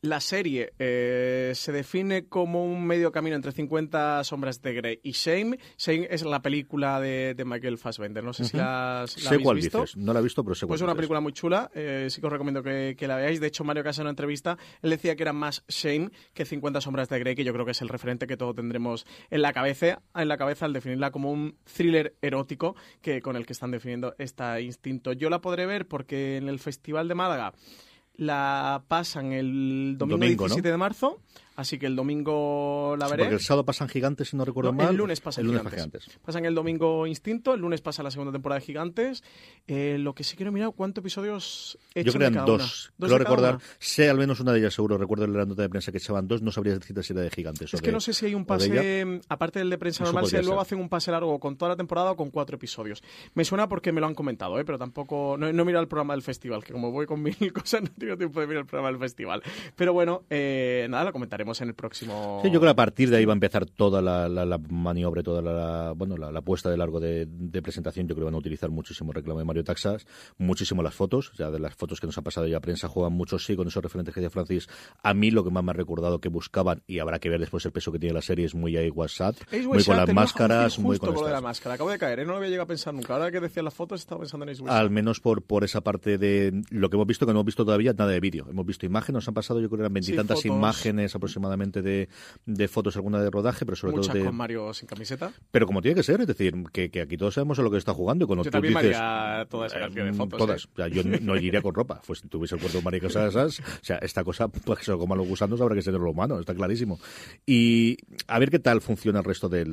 La serie se define como un medio camino entre 50 sombras de Grey y Shame. Shame es la película de Michael Fassbender. No sé si la habéis visto. Dices. No la he visto, pero sé cuál. Pues es una película muy chula. Sí que os recomiendo que la veáis. De hecho, Mario Casas en una entrevista, él decía que era más Shame que 50 sombras de Grey, que yo creo que es el referente que todos tendremos en la cabeza al definirla como un thriller erótico con el que están definiendo este Instinto. Yo la podré ver porque en el Festival de Málaga la pasan el domingo 17 de marzo, así que el domingo la veré. Porque el sábado pasan Gigantes, si no recuerdo mal. El lunes pasan Gigantes. Pasan el domingo Instinto, el lunes pasa la segunda temporada de Gigantes. Lo que sí quiero mirar, ¿cuántos episodios he hecho? Yo creo que eran dos. Creo recordar, sé al menos una de ellas seguro. Recuerdo la nota de prensa que echaban dos, no sabría decirte si era de Gigantes. Es que no sé si hay un pase, aparte del de prensa normal, si luego hacen un pase largo con toda la temporada o con 4 episodios. Me suena porque me lo han comentado, pero tampoco. No he mirado el programa del festival, que como voy con mil cosas, no tengo tiempo de mirar el programa del festival. Pero bueno, nada, lo comentaremos en el próximo. Sí, yo creo que a partir de ahí va a empezar toda la maniobra, toda la puesta de largo de presentación. Yo creo que van a utilizar muchísimo el reclamo de Mario Casas, muchísimo las fotos, ya de las fotos que nos ha pasado ya prensa, juegan mucho con esos referentes que decía Francis. A mí lo que más me ha recordado que buscaban, y habrá que ver después el peso que tiene la serie, es muy ahí WhatsApp, muy con las máscaras, muy con lo de la máscara. Acabo de caer, no lo había llegado a pensar nunca. Ahora que decían las fotos, estaba pensando en Ace Al menos por esa parte de lo que hemos visto, que no hemos visto todavía nada de vídeo. Hemos visto imágenes, nos han pasado, yo creo que eran 20 y tantas fotos. Imágenes aproximadamente de fotos, alguna de rodaje, pero sobre todo con Mario sin camiseta. Pero como tiene que ser, es decir, que aquí todos sabemos a lo que está jugando. Y cuando yo tú dices, María, toda esa canción de fotos. Todas. O sea, yo no iría con ropa. Pues si tuviese el cuerpo de María Casas, o sea, esta cosa, pues que se lo coman los gusanos, habrá que tenerlo humano, está clarísimo. Y a ver qué tal funciona el resto de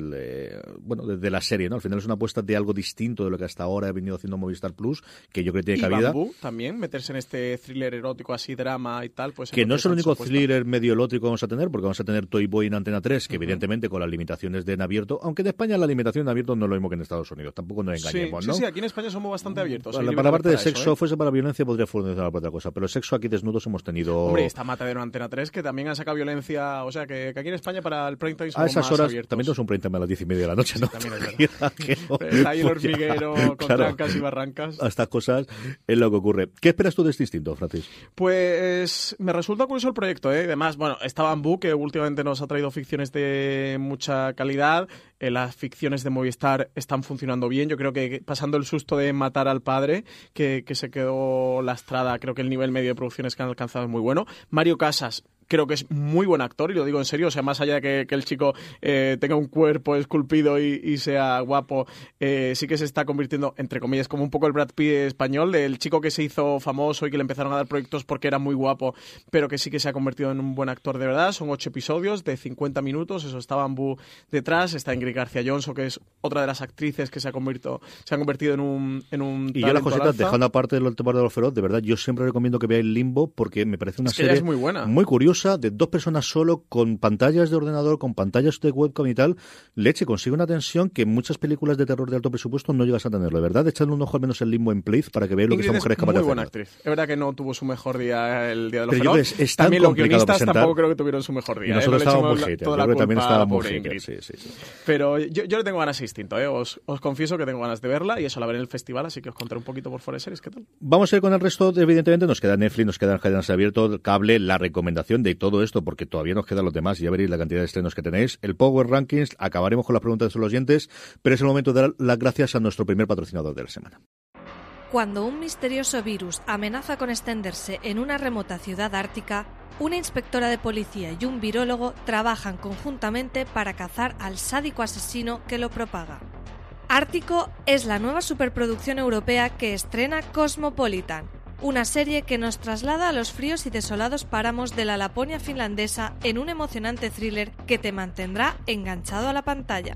la serie, ¿no? Al final es una apuesta de algo distinto de lo que hasta ahora ha venido haciendo Movistar Plus, que yo creo que tiene cabida. Y Bambú también, meterse en este thriller erótico así, drama y tal. Pues que no es el único thriller medio erótico que vamos a tener, porque vamos a tener Toy Boy en Antena 3, que evidentemente con las limitaciones de en abierto, aunque en España la limitación en abierto no es lo mismo que en Estados Unidos, tampoco nos engañemos, ¿no? Sí, aquí en España somos bastante abiertos. Para la parte de sexo, fuese para violencia podría funcionar para otra cosa, pero el sexo aquí desnudos hemos tenido. Hombre, esta matadera en Antena 3 que también ha sacado violencia, o sea, que aquí en España para el prime time somos más abiertos. A esas horas abiertos. También tenemos un prime time a las 10:30 de la noche, ¿no? Sí, también es verdad. Está ahí el hormiguero con trancas y barrancas. Estas cosas es lo que ocurre. ¿Qué esperas tú de este Instinto, Francis? Pues me resulta curioso el proyecto, ¿eh? Además, bueno, está Bambú, que últimamente nos ha traído ficciones de mucha calidad. Las ficciones de Movistar están funcionando bien. Yo creo que pasando el susto de matar al padre, que se quedó lastrada, creo que el nivel medio de producciones que han alcanzado es muy bueno. Mario Casas creo que es muy buen actor, y lo digo en serio, o sea, más allá de que el chico tenga un cuerpo esculpido y sea guapo, sí que se está convirtiendo, entre comillas, como un poco el Brad Pitt español, del chico que se hizo famoso y que le empezaron a dar proyectos porque era muy guapo, pero que sí que se ha convertido en un buen actor de verdad. Son 8 episodios de 50 minutos, eso está Bambú detrás, está Ingrid Ingrid García-Jonsson, que es otra de las actrices que se han convertido en un Y yo las cositas, dejando aparte del tema de los feroz, de verdad, yo siempre recomiendo que veáis Limbo, porque me parece una serie es muy buena, muy curiosa, de dos personas solo, con pantallas de ordenador, con pantallas de webcam y tal. Leche, consigue una tensión que muchas películas de terror de alto presupuesto no llegas a tenerlo, de verdad. Echadle un ojo al menos el Limbo en Place para que veáis lo que esa mujer es capaz de hacer. Muy buena actriz. Es verdad que no tuvo su mejor día el día de los feroz. También los guionistas tampoco creo que tuvieron su mejor día. Y nosotros estábamos muy haters. Yo creo que también estábamos haters. Sí. Pero yo le tengo ganas a Instinto, ¿eh? Os confieso que tengo ganas de verla y eso la veré en el festival, así que os contaré un poquito por fuera de series. ¿Qué tal? Vamos a ir con el resto, evidentemente nos queda Netflix, nos quedan cadenas abiertas, cable, la recomendación de todo esto, porque todavía nos quedan los demás y ya veréis la cantidad de estrenos que tenéis. El Power Rankings, acabaremos con las preguntas de los oyentes, pero es el momento de dar las gracias a nuestro primer patrocinador de la semana. Cuando un misterioso virus amenaza con extenderse en una remota ciudad ártica, una inspectora de policía y un virólogo trabajan conjuntamente para cazar al sádico asesino que lo propaga. Ártico es la nueva superproducción europea que estrena Cosmopolitan, una serie que nos traslada a los fríos y desolados páramos de la Laponia finlandesa en un emocionante thriller que te mantendrá enganchado a la pantalla.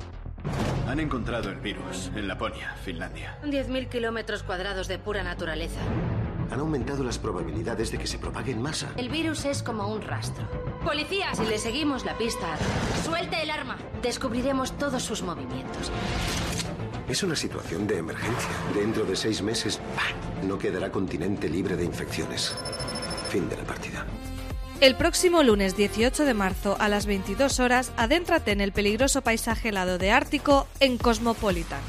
Han encontrado el virus en Laponia, Finlandia. 10.000 kilómetros cuadrados de pura naturaleza. Han aumentado las probabilidades de que se propague en masa. El virus es como un rastro. ¡Policía! Si le seguimos la pista, suelte el arma. Descubriremos todos sus movimientos. Es una situación de emergencia. Dentro de 6 meses, ¡pam!, no quedará continente libre de infecciones. Fin de la partida. El próximo lunes 18 de marzo a las 22 horas, adéntrate en el peligroso paisaje helado de Ártico en Cosmopolitan.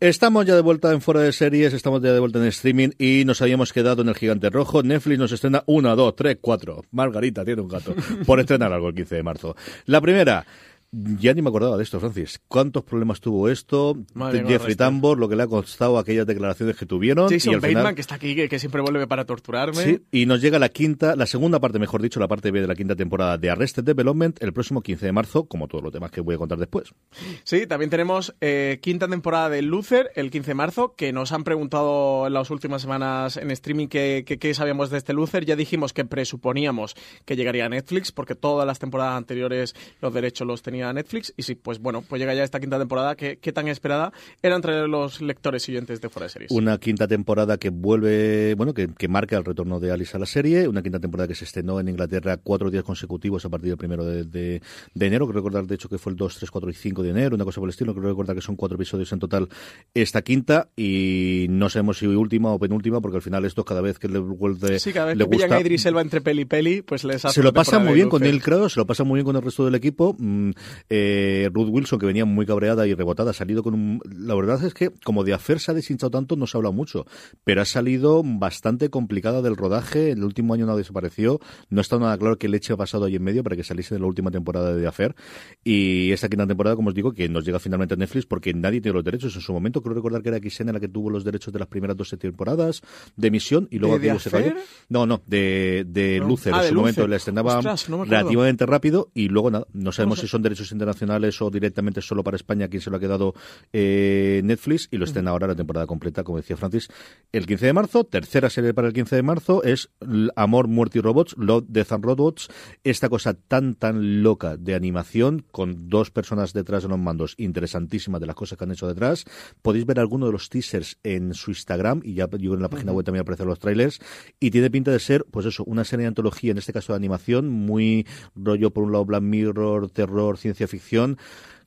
Estamos ya de vuelta en Fuera de Series, estamos ya de vuelta en streaming y nos habíamos quedado en El Gigante Rojo. Netflix nos estrena 1, 2, 3, 4. Margarita tiene un gato por estrenar algo el 15 de marzo. La primera... Ya ni me acordaba de esto, Francis. ¿Cuántos problemas tuvo esto? Madre Jeffrey Tambor, lo que le ha costado aquellas declaraciones que tuvieron. Jason y al Bateman, final, que está aquí, que siempre vuelve para torturarme. Sí, y nos llega la segunda parte, mejor dicho, la parte B de la quinta temporada de Arrested Development, el próximo 15 de marzo, como todos los temas que voy a contar después. Sí, también tenemos quinta temporada de Luther, el 15 de marzo, que nos han preguntado en las últimas semanas en streaming qué sabíamos de este Luther. Ya dijimos que presuponíamos que llegaría a Netflix, porque todas las temporadas anteriores los derechos los tenía a Netflix, y sí, pues llega ya esta quinta temporada que tan esperada era entre los lectores siguientes de Fuera de Series. Una quinta temporada que vuelve, que marca el retorno de Alice a la serie, una quinta temporada que se estrenó en Inglaterra 4 días consecutivos a partir del 1 de enero, creo recordar de hecho que fue el 2, 3, 4 y 5 de enero, una cosa por el estilo, creo recordar que son 4 episodios en total esta quinta, y no sabemos si última o penúltima, porque al final esto cada vez que le vuelve... Sí, cada vez le que gusta, pillan a Idris Elba entre peli y peli, pues les hace... Se lo pasa muy bien con Neil Gaiman, se lo pasa muy bien con el resto del equipo... Ruth Wilson, que venía muy cabreada y rebotada, ha salido con un... La verdad es que como de Affair se ha deshinchado tanto, no se ha hablado mucho, pero ha salido bastante complicada del rodaje. El último año no desapareció, no está nada claro qué leche ha pasado ahí en medio para que saliese de la última temporada de Affair, y esta quinta temporada, como os digo, que nos llega finalmente a Netflix porque nadie tiene los derechos. En su momento creo recordar que era XN la que tuvo los derechos de las primeras 12 temporadas de emisión, y luego se cayó. No, de Luther, en su momento la estrenaba relativamente rápido, y luego nada, no sabemos si son derechos internacionales o directamente solo para España, quien se lo ha quedado Netflix, y lo estén ahora la temporada completa, como decía Francis, el 15 de marzo. Tercera serie para el 15 de marzo es Amor, Muerte y Robots, Love, Death and Robots, esta cosa tan loca de animación, con 2 personas detrás de los mandos, interesantísimas de las cosas que han hecho detrás. Podéis ver algunos de los teasers en su Instagram, y ya digo, en la página web también aparecen los trailers, y tiene pinta de ser, pues eso, una serie de antología, en este caso de animación, muy rollo por un lado Black Mirror, terror, ciencia ficción,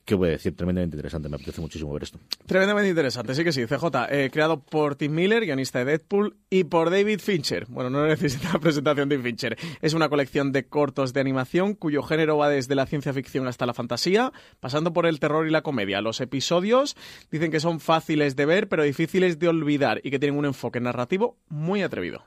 que voy a decir, tremendamente interesante. Me apetece muchísimo ver esto. Tremendamente interesante, sí que sí. CJ, creado por Tim Miller, guionista de Deadpool, y por David Fincher. Bueno, no necesita la presentación de Fincher. Es una colección de cortos de animación cuyo género va desde la ciencia ficción hasta la fantasía, pasando por el terror y la comedia. Los episodios dicen que son fáciles de ver, pero difíciles de olvidar, y que tienen un enfoque narrativo muy atrevido.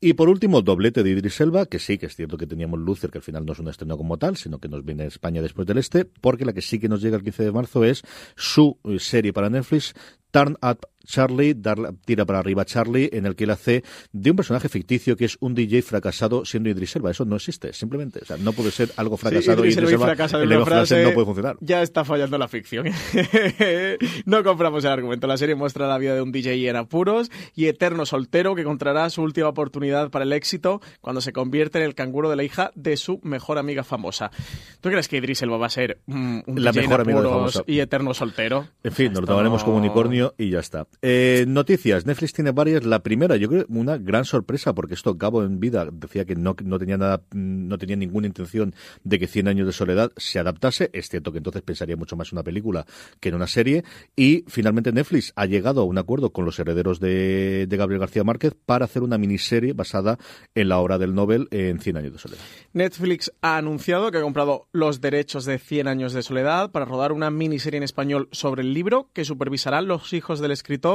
Y por último, doblete de Idris Elba, que sí que es cierto que teníamos Luther, que al final no es un estreno como tal, sino que nos viene a España después del porque la que sí que nos llega el 15 de marzo es su serie para Netflix, Turn Up Charlie, Tira para arriba Charlie, en el que él hace de un personaje ficticio que es un DJ fracasado siendo Idris Elba. Eso no existe, simplemente. O sea, no puede ser algo fracasado. Sí, Idris Elba fracasa de una frase, no puede funcionar. Ya está fallando la ficción. No compramos el argumento. La serie muestra la vida de un DJ en apuros y eterno soltero que encontrará su última oportunidad para el éxito cuando se convierte en el canguro de la hija de su mejor amiga famosa. ¿Tú crees que Idris Elba va a ser un la DJ mejor en apuros y eterno soltero? En fin, nos lo tomaremos como unicornio y ya está. Noticias. Netflix tiene varias. La primera, yo creo, una gran sorpresa, porque esto Gabo en vida decía que no tenía ninguna intención de que 100 años de soledad se adaptase, excepto que entonces pensaría mucho más en una película que en una serie, y finalmente Netflix ha llegado a un acuerdo con los herederos de Gabriel García Márquez para hacer una miniserie basada en la obra del Nobel en 100 años de soledad. Netflix ha anunciado que ha comprado los derechos de 100 años de soledad para rodar una miniserie en español sobre el libro que supervisarán los hijos del escritor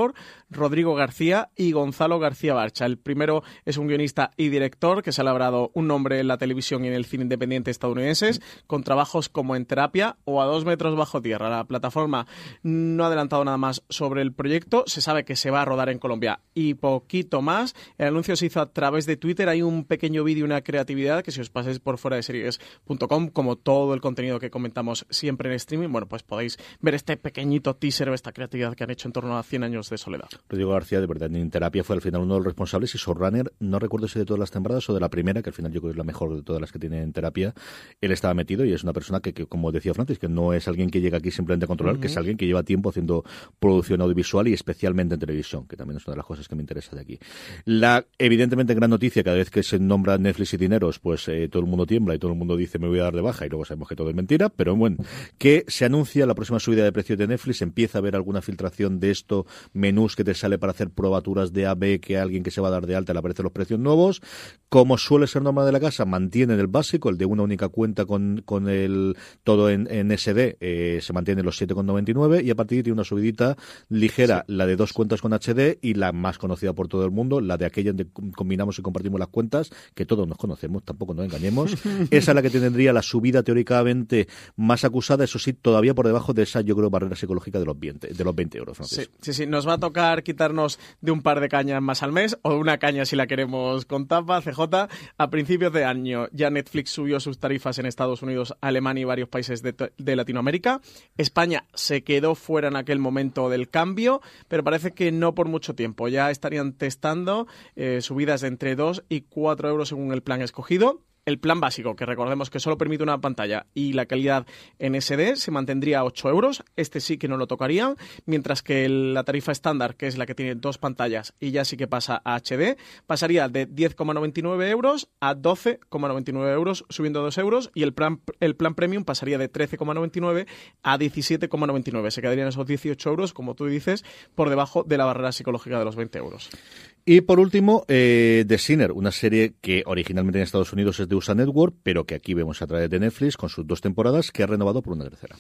Rodrigo García y Gonzalo García Barcha. El primero es un guionista y director que se ha labrado un nombre en la televisión y en el cine independiente estadounidenses, con trabajos como En terapia o A 2 metros bajo tierra. La plataforma no ha adelantado nada más sobre el proyecto. Se sabe que se va a rodar en Colombia y poquito más. El anuncio se hizo a través de Twitter. Hay un pequeño vídeo y una creatividad que, si os pasáis por fueradeseries.com, como todo el contenido que comentamos siempre en streaming, bueno, pues podéis ver este pequeñito teaser o esta creatividad que han hecho en torno a 100 años de soledad. Rodrigo García, de verdad, en terapia fue al final uno de los responsables y showrunner, no recuerdo si de todas las temporadas o de la primera, que al final yo creo que es la mejor de todas las que tiene en terapia. Él estaba metido y es una persona que como decía Francis, que no es alguien que llega aquí simplemente a controlar, que es alguien que lleva tiempo haciendo producción audiovisual y especialmente en televisión, que también es una de las cosas que me interesa de aquí. La evidentemente gran noticia, cada vez que se nombra Netflix y dineros, pues todo el mundo tiembla y todo el mundo dice me voy a dar de baja, y luego sabemos que todo es mentira, pero bueno, que se anuncia la próxima subida de precios de Netflix, empieza a haber alguna filtración de esto, menús que te sale para hacer probaturas de A/B, que a alguien que se va a dar de alta le aparecen los precios nuevos. Como suele ser normal de la casa, mantienen el básico, el de una única cuenta con el todo en SD, se mantienen los 7,99, y a partir de ahí tiene una subidita ligera, sí, la de dos cuentas con HD y la más conocida por todo el mundo, la de aquella donde combinamos y compartimos las cuentas, que todos nos conocemos, tampoco nos engañemos. Esa es la que tendría la subida teóricamente más acusada, eso sí, todavía por debajo de esa, yo creo, barrera psicológica de los 20 euros, Francisco. Sí, sí, sí. Nos va a tocar quitarnos de un par de cañas más al mes, o de una caña si la queremos con tapa, CJ. A principios de año ya Netflix subió sus tarifas en Estados Unidos, Alemania y varios países de Latinoamérica. España se quedó fuera en aquel momento del cambio, pero parece que no por mucho tiempo. Ya estarían testando subidas de entre 2 y 4 euros según el plan escogido. El plan básico, que recordemos que solo permite una pantalla y la calidad en SD, se mantendría a 8 euros. Este sí que no lo tocarían, mientras que la tarifa estándar, que es la que tiene dos pantallas y ya sí que pasa a HD, pasaría de 10,99 euros a 12,99 euros, subiendo 2 euros. Y el plan premium pasaría de 13,99 a 17,99. Se quedarían esos 18 euros, como tú dices, por debajo de la barrera psicológica de los 20 euros. Y por último, The Sinner, una serie que originalmente en Estados Unidos es de USA Network, pero que aquí vemos a través de Netflix con sus 2 temporadas, que ha renovado por una tercera.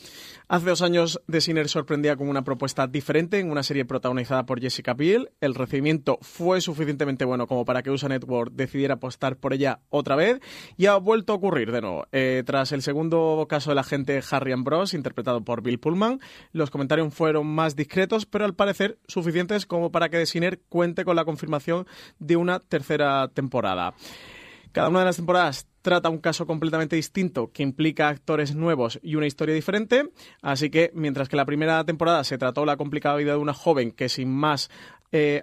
Hace 2 años, The Sinner sorprendía con una propuesta diferente en una serie protagonizada por Jessica Biel. El recibimiento fue suficientemente bueno como para que USA Network decidiera apostar por ella otra vez, y ha vuelto a ocurrir de nuevo. Tras el segundo caso del agente Harry Ambrose, interpretado por Bill Pullman, los comentarios fueron más discretos, pero al parecer suficientes como para que The Sinner cuente con la confirmación de una tercera temporada. Cada una de las temporadas trata un caso completamente distinto que implica actores nuevos y una historia diferente, así que mientras que la primera temporada se trató la complicada vida de una joven que sin más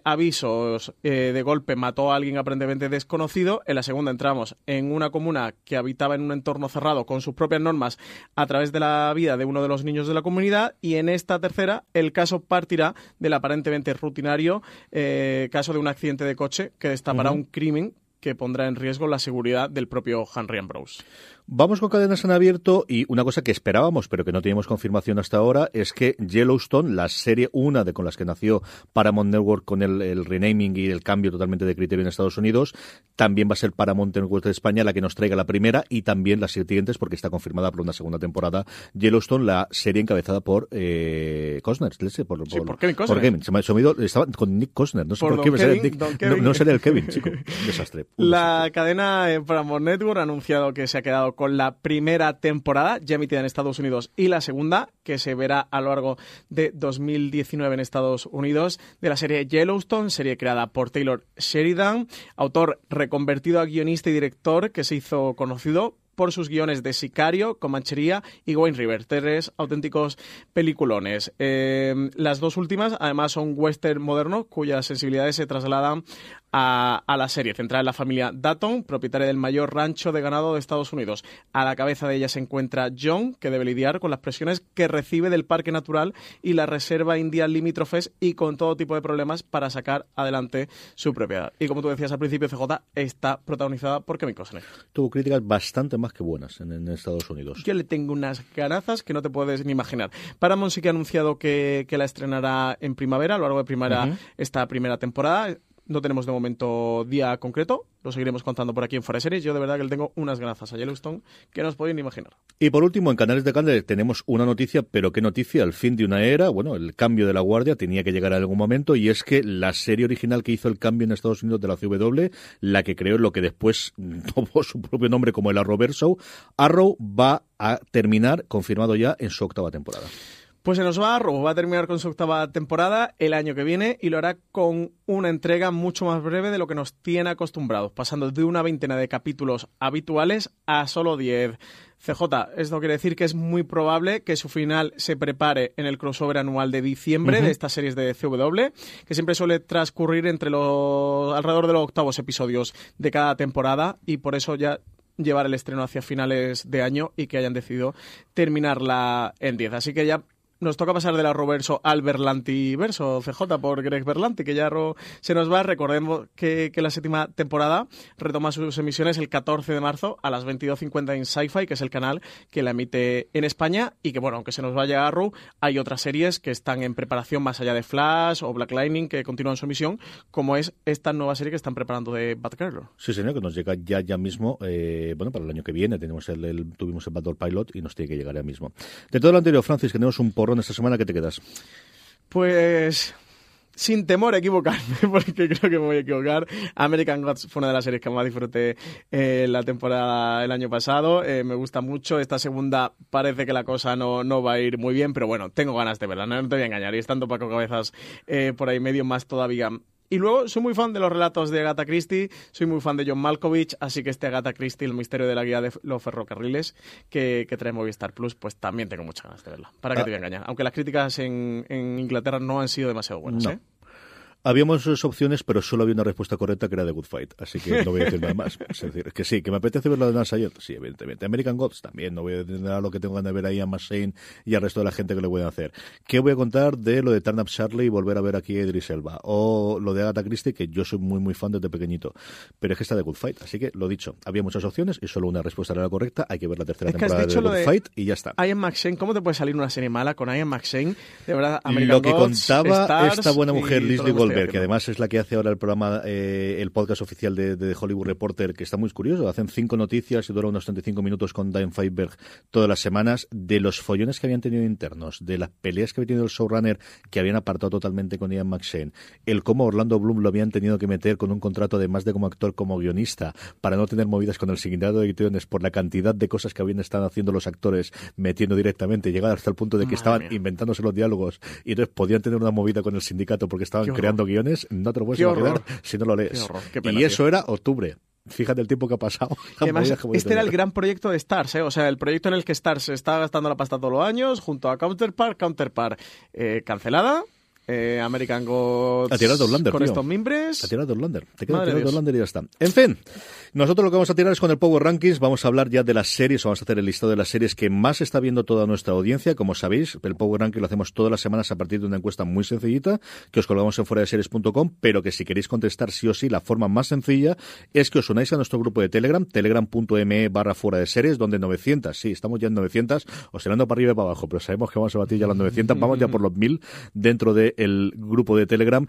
avisos de golpe mató a alguien aparentemente desconocido, en la segunda entramos en una comuna que habitaba en un entorno cerrado con sus propias normas a través de la vida de uno de los niños de la comunidad, y en esta tercera el caso partirá del aparentemente rutinario caso de un accidente de coche que destapará un crimen que pondrá en riesgo la seguridad del propio Henry Ambrose. Vamos con cadenas en abierto, y una cosa que esperábamos pero que no teníamos confirmación hasta ahora es que Yellowstone, la serie una de con las que nació Paramount Network con el renaming y el cambio totalmente de criterio en Estados Unidos, también va a ser Paramount Network de España la que nos traiga la primera y también las siguientes, porque está confirmada por una segunda temporada. Yellowstone, la serie encabezada por Costner, por Kevin Costner. Por Kevin. Se me ha sumido, estaba con Nick Costner, no sé por qué me sale Nick. No sería el Kevin, chico. Un desastre. La cadena Paramount Network ha anunciado que se ha quedado con la primera temporada, ya emitida en Estados Unidos, y la segunda, que se verá a lo largo de 2019 en Estados Unidos, de la serie Yellowstone, serie creada por Taylor Sheridan, autor reconvertido a guionista y director que se hizo conocido por sus guiones de Sicario, Comanchería y Wayne River. Tres auténticos peliculones. Las dos últimas, además, son western modernos, cuyas sensibilidades se trasladan a la serie. Centrada en la familia Dutton, propietaria del mayor rancho de ganado de Estados Unidos. A la cabeza de ella se encuentra John, que debe lidiar con las presiones que recibe del Parque Natural y la Reserva India Limítrofes, y con todo tipo de problemas para sacar adelante su propiedad. Y como tú decías al principio, CJ, está protagonizada por Kevin Costner. Tuvo críticas bastante más que buenas en Estados Unidos. Yo le tengo unas ganazas que no te puedes ni imaginar. Paramount sí que ha anunciado que la estrenará en primavera, a lo largo de primavera, esta primera temporada. No tenemos de momento día concreto, lo seguiremos contando por aquí en Fuera de Series. Yo de verdad que le tengo unas ganazas a Yellowstone que no os podéis ni imaginar. Y por último, en Canales de Cable tenemos una noticia, pero qué noticia, al fin de una era. Bueno, el cambio de la guardia tenía que llegar en algún momento, y es que la serie original que hizo el cambio en Estados Unidos de la CW, la que creó lo que después tomó su propio nombre como el Arrowverse, Arrow va a terminar, confirmado ya, en su octava temporada. Pues se nos va Arrow, va a terminar con su octava temporada el año que viene, y lo hará con una entrega mucho más breve de lo que nos tiene acostumbrados, pasando de una veintena de capítulos habituales a solo 10. CJ, esto quiere decir que es muy probable que su final se prepare en el crossover anual de diciembre de estas series de CW, que siempre suele transcurrir entre alrededor de los octavos episodios de cada temporada, y por eso ya llevar el estreno hacia finales de año y que hayan decidido terminarla en 10. Así que ya nos toca pasar del Arrowverso al Berlantiverso, CJ, por Greg Berlanti, que ya se nos va. Recordemos que la séptima temporada retoma sus emisiones el 14 de marzo a las 22:50 en Sci-Fi, que es el canal que la emite en España, y que, bueno, aunque se nos vaya Arrow, hay otras series que están en preparación más allá de Flash o Black Lightning, que continúan su emisión, como es esta nueva serie que están preparando de Batgirl. Sí, señor, que nos llega ya mismo, bueno, para el año que viene. Tenemos tuvimos el Batgirl Pilot y nos tiene que llegar ya mismo. De todo lo anterior, Francis, que tenemos un porro esta semana, ¿qué te quedas? Pues sin temor a equivocarme, porque creo que me voy a equivocar. American Gods fue una de las series que más disfruté la temporada el año pasado. Me gusta mucho. Esta segunda parece que la cosa no va a ir muy bien, pero bueno, tengo ganas de verla, no te voy a engañar. Y estando Paco Cabezas por ahí medio, más todavía. Y luego, soy muy fan de los relatos de Agatha Christie, soy muy fan de John Malkovich, así que Agatha Christie, el misterio de la guía de los ferrocarriles, que trae Movistar+, pues también tengo muchas ganas de verla. ¿Para qué te voy a engañar? Aunque las críticas en Inglaterra no han sido demasiado buenas, no. Habíamos dos opciones, pero solo había una respuesta correcta, que era The Good Fight, así que no voy a decir nada más. Es decir, es que sí, que me apetece ver la de Adnan Syed, sí, evidentemente. American Gods también, no voy a decir nada, lo que tengo ganas de ver ahí a Massein y al resto de la gente que lo pueden hacer. ¿Qué voy a contar de lo de Turn Up Charlie y volver a ver aquí a Idris Elba? O lo de Agatha Christie, que yo soy muy, muy fan desde pequeñito, pero es que está The Good Fight, así que lo dicho, había muchas opciones y solo una respuesta era la correcta. Hay que ver la tercera temporada de The Good Fight y ya está. Ian McShane, ¿cómo te puede salir una serie mala con Ian McShane? De verdad, American Gods, lo que contaba Stars, esta buena mujer, Leslie Gold, que además es la que hace ahora el programa, el podcast oficial de Hollywood Reporter, que está muy curioso. Hacen 5 noticias y dura unos 35 minutos con Dan Feinberg todas las semanas, de los follones que habían tenido internos, de las peleas que había tenido el showrunner, que habían apartado totalmente con Ian McShane, el cómo Orlando Bloom lo habían tenido que meter con un contrato además de como actor, como guionista, para no tener movidas con el sindicato de guiones, por la cantidad de cosas que habían estado haciendo los actores, metiendo directamente, llegar hasta el punto de que estaban inventándose los diálogos y entonces podían tener una movida con el sindicato porque estaban creando guiones. No te lo puedes imaginar si no lo lees. Y eso era octubre. Fíjate el tiempo que ha pasado. Además, este era el gran proyecto de Stars, ¿eh? O sea, el proyecto en el que Stars está gastando la pasta todos los años, junto a Counterpart, cancelada. American Gods con estos mimbres. A tirar de Outlander. Te queda tirar de Outlander y ya está. En fin, nosotros lo que vamos a tirar es con el Power Rankings. Vamos a hablar ya de las series, vamos a hacer el listado de las series que más está viendo toda nuestra audiencia. Como sabéis, el Power Ranking lo hacemos todas las semanas a partir de una encuesta muy sencillita que os colgamos en fueradeseries.com, pero que si queréis contestar sí o sí, la forma más sencilla es que os unáis a nuestro grupo de Telegram, telegram.me/fueradeseries, donde 900, sí, estamos ya en 900, oscilando para arriba y para abajo, pero sabemos que vamos a batir ya las 900, vamos ya por los 1000 dentro de el grupo de Telegram,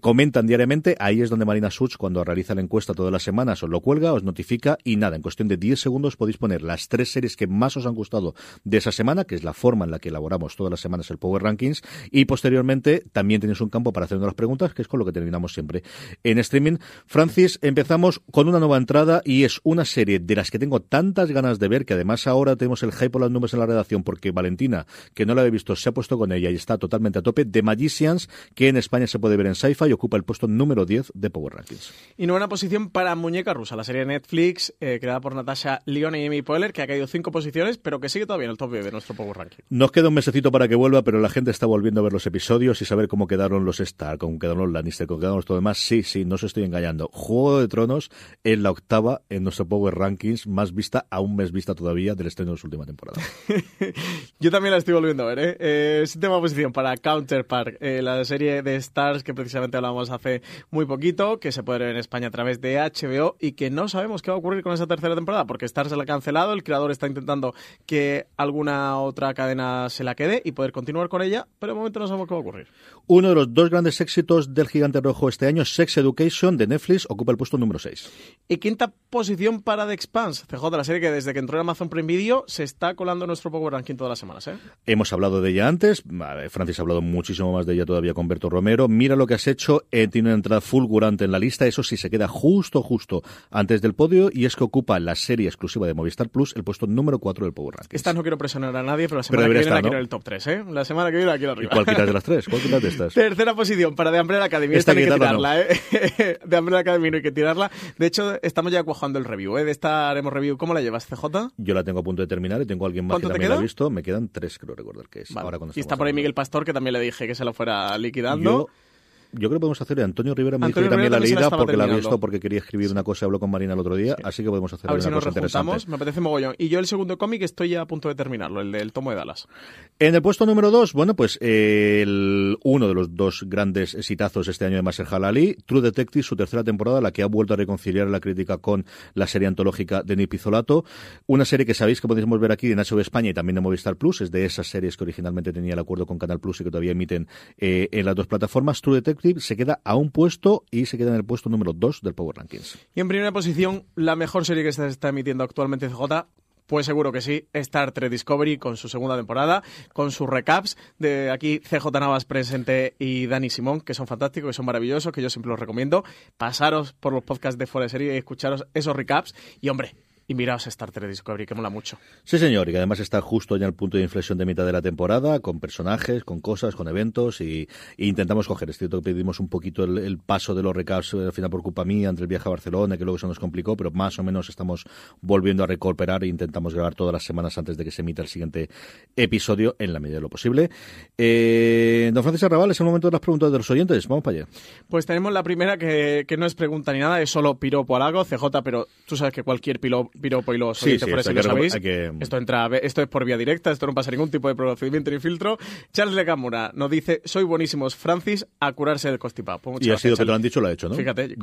comentan diariamente. Ahí es donde Marina Such, cuando realiza la encuesta todas las semanas, os lo cuelga, os notifica y nada, en cuestión de 10 segundos podéis poner las 3 series que más os han gustado de esa semana, que es la forma en la que elaboramos todas las semanas el Power Rankings, y posteriormente también tenéis un campo para hacernos las preguntas, que es con lo que terminamos siempre en streaming. Francis, empezamos con una nueva entrada y es una serie de las que tengo tantas ganas de ver, que además ahora tenemos el hype por las nubes en la redacción porque Valentina, que no la había visto, se ha puesto con ella y está totalmente a tope. The Magicians, que en España se puede ver en Sci-Fi y ocupa el puesto número 10 de Power Rankings. Y nueva posición para Muñeca Rusa, la serie de Netflix creada por Natasha Lyonne y Amy Poehler, que ha caído 5 posiciones, pero que sigue todavía en el top 10 de nuestro Power Ranking. Nos queda un mesecito para que vuelva, pero la gente está volviendo a ver los episodios y saber cómo quedaron los Stark, cómo quedaron los Lannister, cómo quedaron los todo demás. Sí, no os estoy engañando. Juego de Tronos en la octava en nuestro Power Rankings, más vista, a un mes vista todavía del estreno de su última temporada. Yo también la estoy volviendo a ver, séptima posición para Counterpart, la serie de Stars que precisamente hablábamos hace muy poquito, que se puede ver en España a través de HBO y que no sabemos qué va a ocurrir con esa tercera temporada, porque Stars se la ha cancelado, el creador está intentando que alguna otra cadena se la quede y poder continuar con ella, pero de momento no sabemos qué va a ocurrir. Uno de los dos grandes éxitos del Gigante Rojo este año, Sex Education de Netflix, ocupa el puesto número 6. Y quinta posición para The Expanse, CJ, la serie que desde que entró en Amazon Prime Video se está colando nuestro Power Ranking todas las semanas, ¿eh? Hemos hablado de ella antes, Francis ha hablado muchísimo más de ella todavía con Berto Romero. Mira lo que has hecho, tiene una entrada fulgurante en la lista, eso sí, se queda justo antes del podio, y es que ocupa la serie exclusiva de Movistar Plus el puesto número 4 del Power Rankings. Esta no quiero presionar a nadie, pero la semana que viene la quiero en el top 3, ¿eh? La semana que viene la quiero arriba. ¿Y cuál quitas de las tres? ¿Cuál quitas de estas? Tercera posición para The Umbrella Academy. Esta hay que tirarla, no. ¿Eh? The Umbrella Academy no hay que tirarla. De hecho, estamos ya cuajando el review, ¿eh? De esta haremos review. ¿Cómo la llevas, CJ? Yo la tengo a punto de terminar y tengo a alguien más que también la ha visto. Me quedan 3, creo recordar que es. Vale. Ahora cuando y está por ahí Miguel Pastor, que también le dije que se la fuera liquidando. Yo creo que podemos hacer. Antonio Rivera me dijo que también la leída porque la había visto, porque quería escribir una cosa y habló con Marina el otro día, sí. Así que podemos hacer una cosa interesante. Me apetece mogollón. Y yo el segundo cómic estoy ya a punto de terminarlo, el del tomo de Dallas. En el puesto número 2, bueno, pues uno de los dos grandes exitazos este año de Mahershala Ali, True Detective, su tercera temporada, la que ha vuelto a reconciliar la crítica con la serie antológica de Nick Pizzolatto. Una serie que sabéis que podéis ver aquí en HBO España y también en Movistar Plus, es de esas series que originalmente tenía el acuerdo con Canal Plus y que todavía emiten en las dos plataformas. True Detective se queda a un puesto y se queda en el puesto número 2 del Power Rankings. Y en primera posición, la mejor serie que se está emitiendo actualmente, CJ, pues seguro que sí, Star Trek Discovery con su segunda temporada, con sus recaps de aquí CJ Navas presente y Dani Simón, que son fantásticos, que son maravillosos, que yo siempre los recomiendo. Pasaros por los podcasts de Fuera de Serie y escucharos esos recaps y, hombre, y miraos Star Trek Discovery, que mola mucho. Sí, señor, y que además está justo ya en el punto de inflexión de mitad de la temporada, con personajes, con cosas, con eventos, y intentamos coger. Es cierto que pedimos un poquito el paso de los recaps al final por culpa mía, entre el viaje a Barcelona, que luego se nos complicó, pero más o menos estamos volviendo a recuperar e intentamos grabar todas las semanas antes de que se emita el siguiente episodio, en la medida de lo posible. Don Francis Arrabal, es el momento de las preguntas de los oyentes. Vamos para allá. Pues tenemos la primera, que no es pregunta ni nada, es solo piropo al algo, CJ, pero tú sabes que cualquier piropo y los oyentes, por eso lo sabéis. Esto es por vía directa, esto no pasa ningún tipo de procedimiento ni filtro. Charles Legamura nos dice: soy buenísimos, Francis, a curarse del constipado. Pues, y ha sido que te lo han dicho, lo ha hecho, ¿no? Fíjate,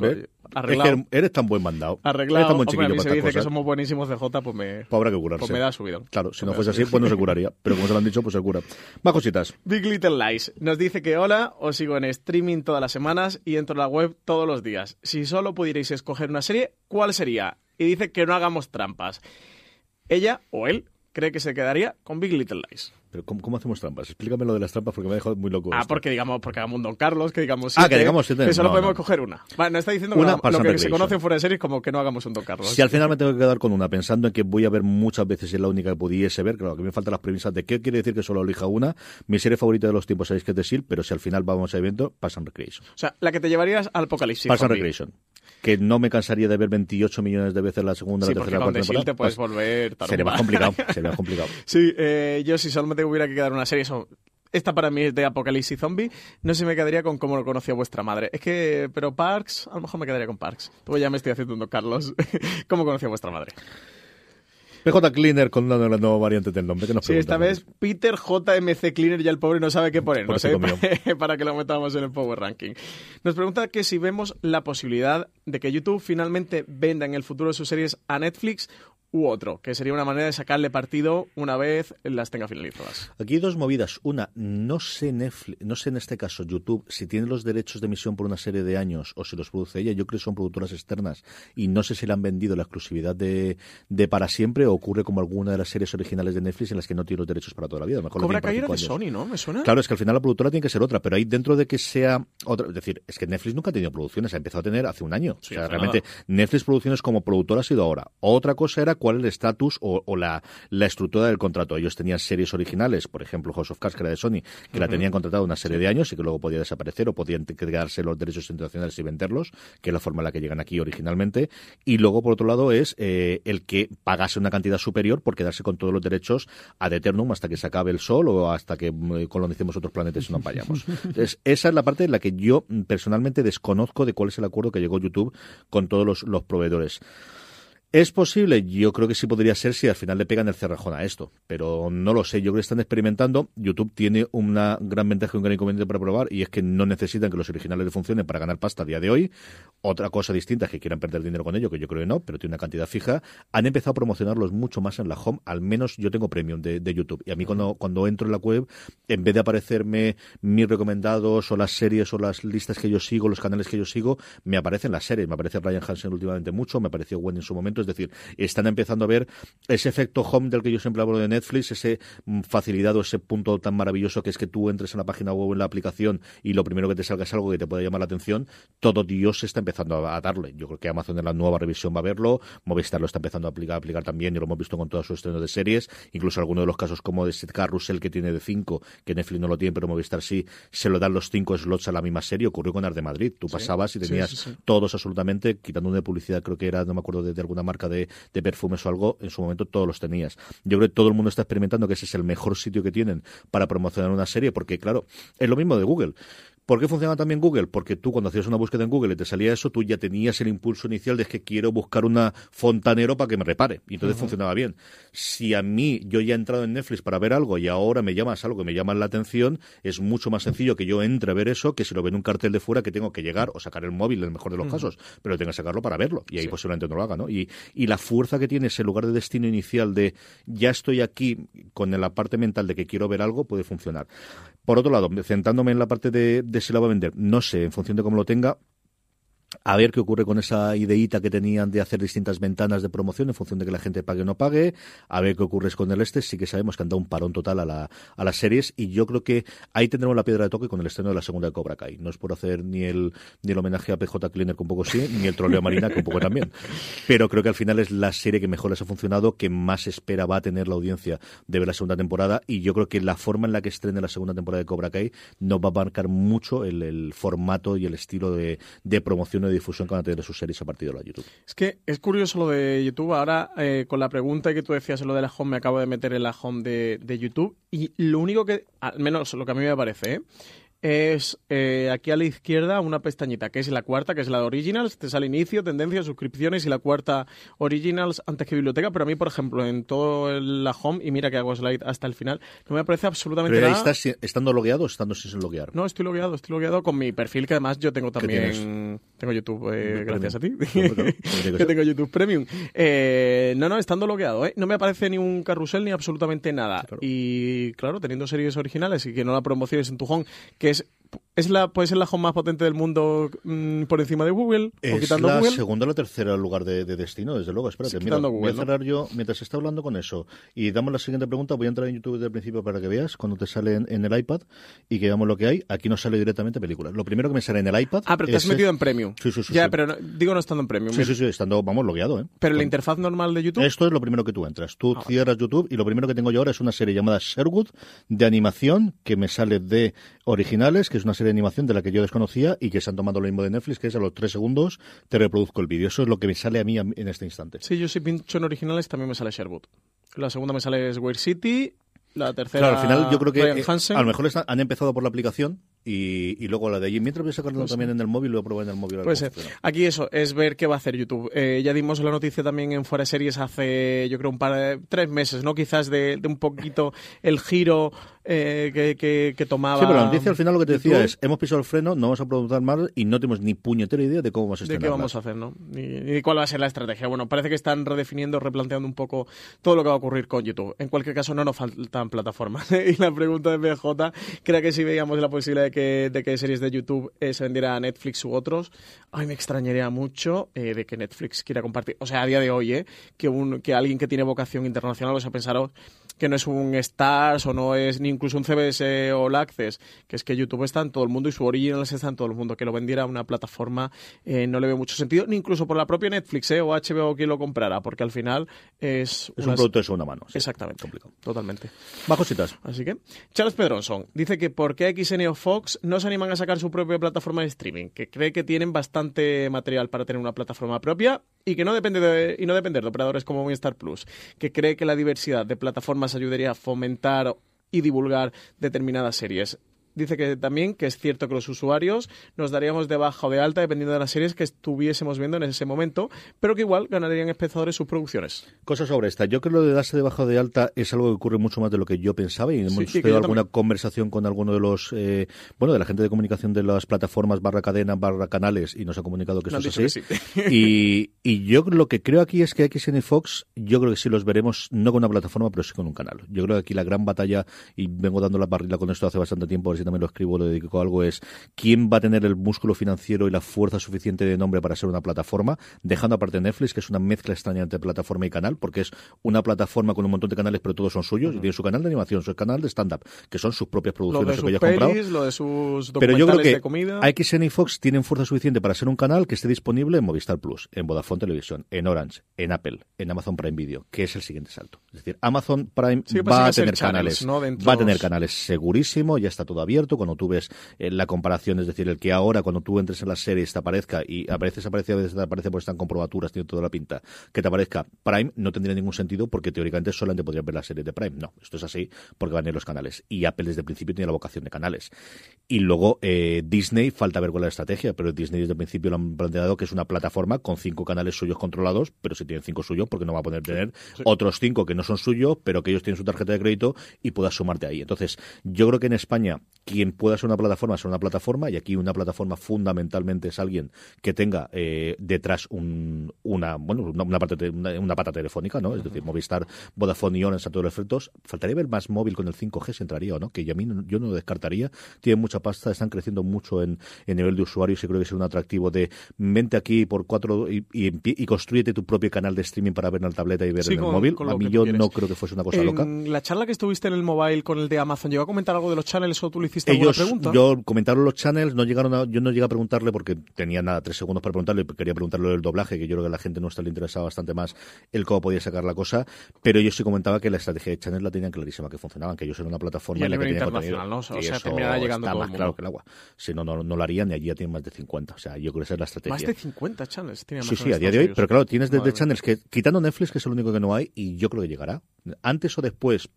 arreglado. Es que eres tan buen mandado. Arreglado. Eres tan buen chiquillo. Hombre, a mí se dice cosas. Que somos buenísimos de J, pues habrá que curarse. Pues me da subido. Claro, si no fuese así, pues no se curaría. Pero como se lo han dicho, pues se cura. Más cositas. Big Little Lies nos dice que hola, os sigo en streaming todas las semanas y entro a la web todos los días. Si solo pudierais escoger una serie, ¿cuál sería? Y dice que no hagamos trampas. Ella o él cree que se quedaría con Big Little Lies. Pero ¿cómo hacemos trampas? Explícame lo de las trampas porque me ha dejado muy loco. Porque hagamos un Don Carlos, que digamos siete, que digamos siete. Que solo podemos coger una. Vale, no está diciendo una que lo que se conoce fuera de series como que no hagamos un Don Carlos. Si al final me tengo que quedar con una, pensando en que voy a ver muchas veces y es la única que pudiese ver, claro, que me faltan las premisas de qué quiere decir que solo elija una. Mi serie favorita de los tiempos sabéis que es The Shield, pero si al final vamos a viendo, Parks and Recreation. O sea, la que te llevarías al Apocalipsis. Parks and Recreation. Que no me cansaría de ver 28 millones de veces la segunda, la tercera, la cuarta temporada. Te puedes volver tarumba. Sería más complicado. Sí, yo si solamente hubiera que quedar una serie, esta para mí es de Apocalipsis Zombie, no sé si me quedaría con Cómo lo conocía vuestra madre. Pero Parks, a lo mejor me quedaría con Parks. Pues ya me estoy haciendo un Don Carlos. ¿Cómo conocía vuestra madre? PJ Cleaner con una nueva variante del nombre. Sí, esta vez Peter JMC Cleaner, ya el pobre no sabe qué ponernos, para que lo metamos en el Power Ranking. Nos pregunta que si vemos la posibilidad de que YouTube finalmente venda en el futuro sus series a Netflix u otro, que sería una manera de sacarle partido una vez las tenga finalizadas. Aquí hay dos movidas. Una, no sé Netflix, no sé en este caso YouTube si tiene los derechos de emisión por una serie de años o si los produce ella. Yo creo que son productoras externas y no sé si le han vendido la exclusividad de para siempre o ocurre como alguna de las series originales de Netflix en las que no tiene los derechos para toda la vida. Mejor Cobra Kai era de Sony, ¿no? ¿Me suena? Claro, es que al final la productora tiene que ser otra, pero ahí dentro de que sea otra, es decir, es que Netflix nunca ha tenido producciones, ha empezado a tener hace un año. Sí, o sea, realmente nada. Netflix producciones como productora ha sido ahora. Otra cosa era cuál es el estatus o la estructura del contrato. Ellos tenían series originales, por ejemplo House of Cards, que era de Sony, que la tenían contratada una serie de años y que luego podía desaparecer o podían quedarse los derechos internacionales y venderlos, que es la forma en la que llegan aquí originalmente. Y luego, por otro lado, es el que pagase una cantidad superior por quedarse con todos los derechos ad eternum hasta que se acabe el sol o hasta que colonicemos otros planetas y no vayamos. Entonces, esa es la parte en la que yo personalmente desconozco de cuál es el acuerdo que llegó YouTube con todos los proveedores. ¿Es posible? Yo creo que sí podría ser si al final le pegan el cerrajón a esto, pero no lo sé. Yo creo que están experimentando. YouTube tiene una gran ventaja y un gran inconveniente para probar, y es que no necesitan que los originales le funcionen para ganar pasta a día de hoy. Otra cosa distinta es que quieran perder dinero con ello, que yo creo que no, pero tiene una cantidad fija. Han empezado a promocionarlos mucho más en la home, al menos yo tengo premium de YouTube, y a mí cuando entro en la web, en vez de aparecerme mis recomendados o las series o las listas que yo sigo, los canales que yo sigo, me aparecen las series. Me aparece Brian Hansen últimamente mucho, me apareció Gwen en su momento. Es decir, están empezando a ver ese efecto home del que yo siempre hablo de Netflix, ese facilidad o ese punto tan maravilloso que es que tú entres en la página web o en la aplicación y lo primero que te salga es algo que te pueda llamar la atención. Todo Dios está empezando a darle. Yo creo que Amazon en la nueva revisión va a verlo, Movistar lo está empezando a aplicar también, y lo hemos visto con todos sus estrenos de series, incluso algunos de los casos como de Carrusel, que tiene de 5, que Netflix no lo tiene, pero Movistar sí, se lo dan los 5 slots a la misma serie. Ocurrió con Ar de Madrid, tú pasabas y tenías todos absolutamente, quitando una de publicidad, creo que era, no me acuerdo de alguna marca de perfumes o algo, en su momento todos los tenías. Yo creo que todo el mundo está experimentando que ese es el mejor sitio que tienen para promocionar una serie, porque claro, es lo mismo de Google. ¿Por qué funcionaba también Google? Porque tú, cuando hacías una búsqueda en Google y te salía eso, tú ya tenías el impulso inicial de que quiero buscar una fontanero para que me repare. Y entonces funcionaba bien. Si a mí, yo ya he entrado en Netflix para ver algo y ahora me llamas algo que me llama la atención, es mucho más sencillo que yo entre a ver eso que si lo ven un cartel de fuera que tengo que llegar o sacar el móvil, en el mejor de los casos, pero tengo que sacarlo para verlo. Y ahí posiblemente no lo haga, ¿no? Y la fuerza que tiene ese lugar de destino inicial de ya estoy aquí con la parte mental de que quiero ver algo puede funcionar. Por otro lado, centrándome en la parte de si la va a vender, no sé, en función de cómo lo tenga, a ver qué ocurre con esa ideita que tenían de hacer distintas ventanas de promoción en función de que la gente pague o no pague, a ver qué ocurre con el este. Sí que sabemos que han dado un parón total a las series, y yo creo que ahí tendremos la piedra de toque con el estreno de la segunda de Cobra Kai. No es por hacer ni el homenaje a PJ Cleaner, que un poco sí, ni el troleo a Marina, que un poco también, pero creo que al final es la serie que mejor les ha funcionado, que más espera va a tener la audiencia de ver la segunda temporada, y yo creo que la forma en la que estrene la segunda temporada de Cobra Kai nos va a marcar mucho el formato y el estilo de promoción de difusión que van a tener sus series a partir de la YouTube. Es que es curioso lo de YouTube. Ahora, con la pregunta que tú decías, lo de la home, me acabo de meter en la home de YouTube, y lo único que, al menos lo que a mí me parece, es aquí a la izquierda una pestañita, que es la cuarta, que es la de Originals. Te sale inicio, tendencias, suscripciones y la cuarta, Originals, antes que biblioteca. Pero a mí, por ejemplo, en toda la home, y mira que hago slide hasta el final, no me aparece absolutamente nada. ¿Pero estás estando logueado o estando sin loguear? No, estoy logueado con mi perfil, que además yo tengo también... Tengo YouTube, gracias a ti. Yo tengo YouTube Premium. No, estando logueado, ¿eh? No me aparece ni un carrusel ni absolutamente nada. Claro. Y claro, teniendo series originales y que no la promociones en tu home, que puede ser la home más potente del mundo, por encima de Google, o quitando Google. Es la segunda o la tercera lugar de destino, desde luego. Espérate, mira, Google, voy a cerrar yo, mientras está hablando con eso, y damos la siguiente pregunta. Voy a entrar en YouTube desde el principio para que veas cuando te sale en el iPad y que veamos lo que hay. Aquí nos sale directamente películas. Lo primero que me sale en el iPad... Ah, pero te has metido en Premium. Sí. Ya, pero no estando en Premium. Sí, estando, vamos, logueado, ¿eh? Pero la interfaz normal de YouTube... Esto es lo primero que tú entras. Tú cierras YouTube y lo primero que tengo yo ahora es una serie llamada Sherwood, de animación, que me sale de originales, que es una serie de animación de la que yo desconocía y que se han tomado lo mismo de Netflix, que es a los 3 segundos te reproduzco el vídeo. Eso es lo que me sale a mí en este instante. Sí, yo si pincho en originales también me sale Sherwood. La segunda me sale Square City, la tercera... Claro, al final yo creo que a lo mejor han empezado por la aplicación Y luego la de allí. Mientras voy a sacarlo también en el móvil, lo voy a probar en el móvil. Puede ser. Aquí eso, es ver qué va a hacer YouTube. Ya dimos la noticia también en Fuera de Series hace, yo creo, tres meses, ¿no? Quizás de un poquito el giro que tomaba. Sí, pero la noticia al final lo que te decía es, hemos pisado el freno, no vamos a producir más y no tenemos ni puñetera idea de cómo vamos a estrenarla. De qué vamos a hacer, ¿no? Y cuál va a ser la estrategia. Bueno, parece que están redefiniendo, replanteando un poco todo lo que va a ocurrir con YouTube. En cualquier caso, no nos faltan plataformas. Y la pregunta de PJ, creo que si veíamos la posibilidad de que series de YouTube se vendiera a Netflix u otros, a mí me extrañaría mucho de que Netflix quiera compartir, o sea, a día de hoy, que alguien que tiene vocación internacional, o sea, pensaros que no es un Stars o no es ni incluso un CBS o Access, que es que YouTube está en todo el mundo y su Originals está en todo el mundo, que lo vendiera a una plataforma no le veo mucho sentido, ni incluso por la propia Netflix o HBO quien lo comprara, porque al final es un producto de segunda mano. Sí, exactamente, complicado. Totalmente. Más cositas. Así que, Charles Pedronson dice que ¿por qué XN o Fox no se animan a sacar su propia plataforma de streaming? Que cree que tienen bastante material para tener una plataforma propia y que no depende de operadores como Movistar+. Que cree que la diversidad de plataformas ayudaría a fomentar y divulgar determinadas series. Dice que también que es cierto que los usuarios nos daríamos de baja o de alta dependiendo de las series que estuviésemos viendo en ese momento, pero que igual ganarían espectadores sus producciones. Cosa sobre esta. Yo creo que lo de darse de baja o de alta es algo que ocurre mucho más de lo que yo pensaba y hemos tenido alguna conversación con alguno de los de la gente de comunicación de las plataformas /cadenas/canales y nos ha comunicado que eso es así. Sí. Y yo lo que creo aquí es que XN Fox, yo creo que sí los veremos no con una plataforma, pero sí con un canal. Yo creo que aquí la gran batalla, y vengo dando la barrila con esto hace bastante tiempo, también lo escribo, lo dedico a algo, es quién va a tener el músculo financiero y la fuerza suficiente de nombre para ser una plataforma, dejando aparte Netflix, que es una mezcla extraña entre plataforma y canal, porque es una plataforma con un montón de canales, pero todos son suyos, y tiene su canal de animación, su canal de stand-up, que son sus propias producciones, lo de sus pelis, lo de sus documentales. Pero yo creo que de comida. AXN y Fox tienen fuerza suficiente para ser un canal que esté disponible en Movistar Plus, en Vodafone Televisión, en Orange, en Apple, en Amazon Prime Video, que es el siguiente salto. Es decir, Amazon Prime va a tener canales, ¿no? Va a tener canales segurísimo, ya está todo abierto. Cuando tú ves la comparación, es decir, el que ahora cuando tú entres en las series te aparezca y aparece, a veces te aparece porque están con probaturas, tiene toda la pinta, que te aparezca Prime no tendría ningún sentido porque teóricamente solamente podrías ver las series de Prime. No, esto es así porque van a ir los canales y Apple desde el principio tiene la vocación de canales. Y luego Disney, falta ver cuál es la estrategia, pero Disney desde el principio lo han planteado que es una plataforma con 5 canales suyos controlados, pero si tienen 5 suyos, porque no va a poder tener otros 5 que no son suyos, pero que ellos tienen su tarjeta de crédito y puedas sumarte ahí. Entonces, yo creo que en España quien pueda ser una plataforma, y aquí una plataforma fundamentalmente es alguien que tenga detrás una pata telefónica, ¿no? Es decir, Movistar, Vodafone y Orange a todos los efectos. Faltaría ver más móvil con el 5G, si entraría o no, que yo no lo descartaría. Tienen mucha pasta, están creciendo mucho en nivel de usuarios y creo que es un atractivo de vente aquí por 4 y construyete tu propio canal de streaming para ver en la tableta y ver en el móvil. A mí yo no creo que fuese una cosa loca. En la charla que estuviste en el mobile con el de Amazon, ¿llegó a comentar algo de los channels o tú le pregunta? Yo comentaron los channels, yo no llegué a preguntarle porque tenía 3 segundos para preguntarle, quería preguntarle el doblaje, que yo creo que a la gente nuestra le interesaba bastante más el cómo podía sacar la cosa, pero yo sí comentaba que la estrategia de channels la tenían clarísima, que funcionaban, que ellos eran una plataforma en la que tenían contenido, ¿no? O sea, terminaba llegando está todo más claro que el agua. Si no lo harían, y allí ya tienen más de 50, o sea, yo creo que esa es la estrategia. Más de 50 channels tiene Amazon. Sí, a día de hoy, pero claro, tienes desde channels que, quitando Netflix, que es el único que no hay, y yo creo que llegará antes o después,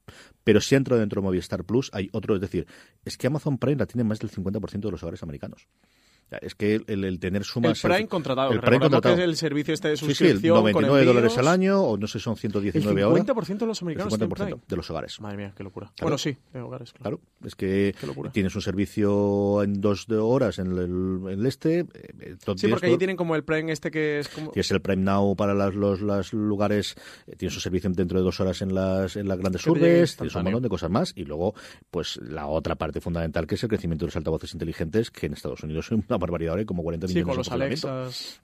pero si entra dentro de Movistar Plus, hay otro, es decir, es que Amazon Prime la tiene más del 50% de los hogares americanos. Es que el tener sumas... El Prime contratado. El Prime contratado. Que es el servicio este de suscripción. Sí, $99 al año, o no sé, son $119 ahora. El 50% de los americanos tienen Prime. De los hogares. Madre mía, qué locura. Claro. Bueno, sí, de hogares, claro. Claro, es que tienes un servicio en 2 horas en el este. Sí, porque allí tienen como el Prime este que es como... Tienes el Prime Now para los lugares. Tienes un servicio dentro de 2 horas en las grandes urbes. Tienes un montón de cosas más. Y luego, pues, la otra parte fundamental que es el crecimiento de los altavoces inteligentes, que en Estados Unidos es una barbaridad, ¿eh? Como 40 millones de funcionamiento.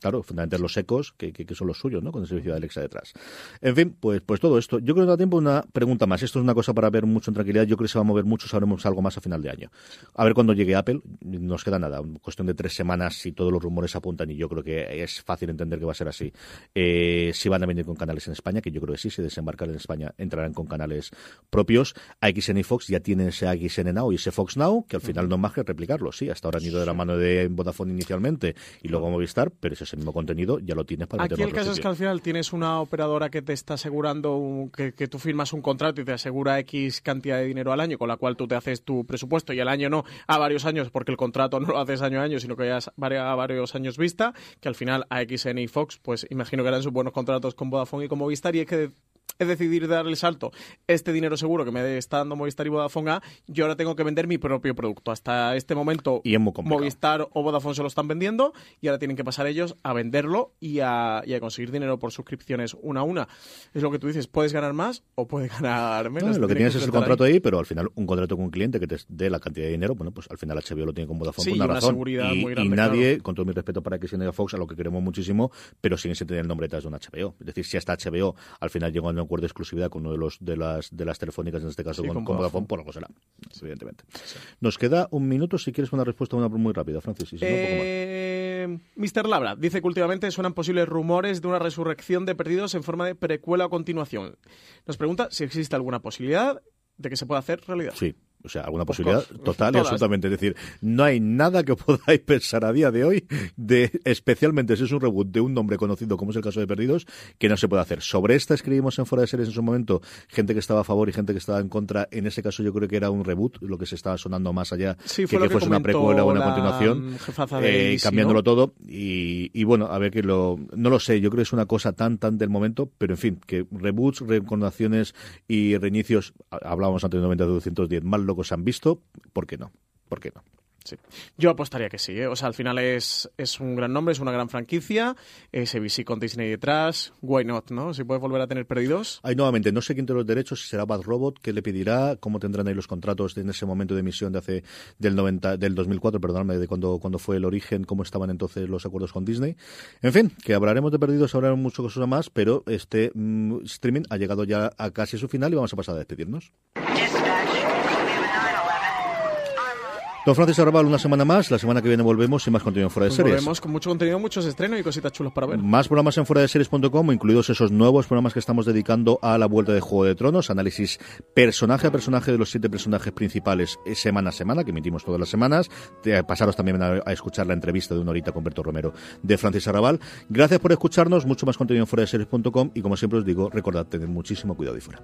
Claro, fundamentalmente los ecos, que son los suyos, ¿no? Con el servicio de Alexa detrás. En fin, pues todo esto. Yo creo que da tiempo una pregunta más. Esto es una cosa para ver mucho en tranquilidad. Yo creo que se va a mover mucho. Sabremos algo más a final de año. A ver cuando llegue Apple. Nos queda nada. Cuestión de 3 semanas si todos los rumores apuntan, y yo creo que es fácil entender que va a ser así. Si van a venir con canales en España, que yo creo que sí. Si desembarcar en España, entrarán con canales propios. AXN y Fox ya tienen ese AXN Now y ese Fox Now, que al final no es más que replicarlo. Sí, hasta ahora han ido de la mano de Vodafone inicialmente y luego Movistar, pero ese mismo contenido ya lo tienes para meterlo. Aquí el caso es que al final tienes una operadora que te está asegurando que tú firmas un contrato y te asegura X cantidad de dinero al año, con la cual tú te haces tu presupuesto y al año no, a varios años, porque el contrato no lo haces año a año, sino que ya es a varios años vista, que al final AXN y Fox, pues imagino que eran sus buenos contratos con Vodafone y con Movistar, y es que es decidir darle salto. Este dinero seguro que me está dando Movistar y Vodafone A, yo ahora tengo que vender mi propio producto. Hasta este momento Movistar o Vodafone se lo están vendiendo y ahora tienen que pasar ellos a venderlo y a conseguir dinero por suscripciones una a una. Es lo que tú dices, puedes ganar más o puedes ganar menos. Lo que tienes es el contrato ahí, pero al final un contrato con un cliente que te dé la cantidad de dinero, bueno, pues al final HBO lo tiene con Vodafone, sí, por una razón. Seguridad y, muy grande, y nadie, claro, con todo mi respeto para que sea Fox, a lo que queremos muchísimo, pero siguen sin tener el nombre detrás de un HBO. Es decir, si hasta HBO al final llegó a un acuerdo de exclusividad con uno de las telefónicas, en este caso sí, con Vodafone, por algo será, evidentemente. Sí. Nos queda un minuto si quieres una respuesta muy rápida, Francis. Y si no, un poco más. Mr. Labra dice que últimamente suenan posibles rumores de una resurrección de Perdidos en forma de precuela o continuación. Nos pregunta si existe alguna posibilidad de que se pueda hacer realidad. Sí. O sea, alguna posibilidad total y absolutamente. Es decir, no hay nada que podáis pensar a día de hoy, especialmente si es un reboot de un nombre conocido como es el caso de Perdidos, que no se pueda hacer. Sobre esta escribimos en Fuera de Series en su momento, gente que estaba a favor y gente que estaba en contra. En ese caso yo creo que era un reboot, lo que se estaba sonando más allá, sí, que fuese una precuela o una continuación, cambiándolo, ¿no? Todo. Y bueno, a ver, que no lo sé, yo creo que es una cosa tan del momento, pero en fin, que reboots, reencarnaciones y reinicios, hablábamos antes de 90-210, mal locos han visto, ¿por qué no? ¿Por qué no? Sí. Yo apostaría que sí, ¿eh? O sea, al final es un gran nombre, es una gran franquicia, ABC con Disney detrás, why not, ¿no? Si puedes volver a tener Perdidos. Ahí nuevamente, no sé quién tiene los derechos, si será Bad Robot, qué le pedirá, cómo tendrán ahí los contratos en ese momento de emisión del 2004, perdóname, de cuando fue el origen, cómo estaban entonces los acuerdos con Disney. En fin, que hablaremos de Perdidos, hablaremos muchas cosas más, pero este streaming ha llegado ya a casi su final y vamos a pasar a despedirnos. Don Francis Arrabal, una semana más. La semana que viene volvemos y más contenido en Fuera de Series. Volvemos con mucho contenido, muchos estrenos y cositas chulas para ver. Más programas en fueradeseries.com, incluidos esos nuevos programas que estamos dedicando a la vuelta de Juego de Tronos, análisis personaje a personaje de los 7 personajes principales semana a semana, que emitimos todas las semanas. Pasaros también a escuchar la entrevista de una horita con Berto Romero de Francis Arrabal. Gracias por escucharnos, mucho más contenido en fueradeseries.com y como siempre os digo, recordad, tened muchísimo cuidado y fuera.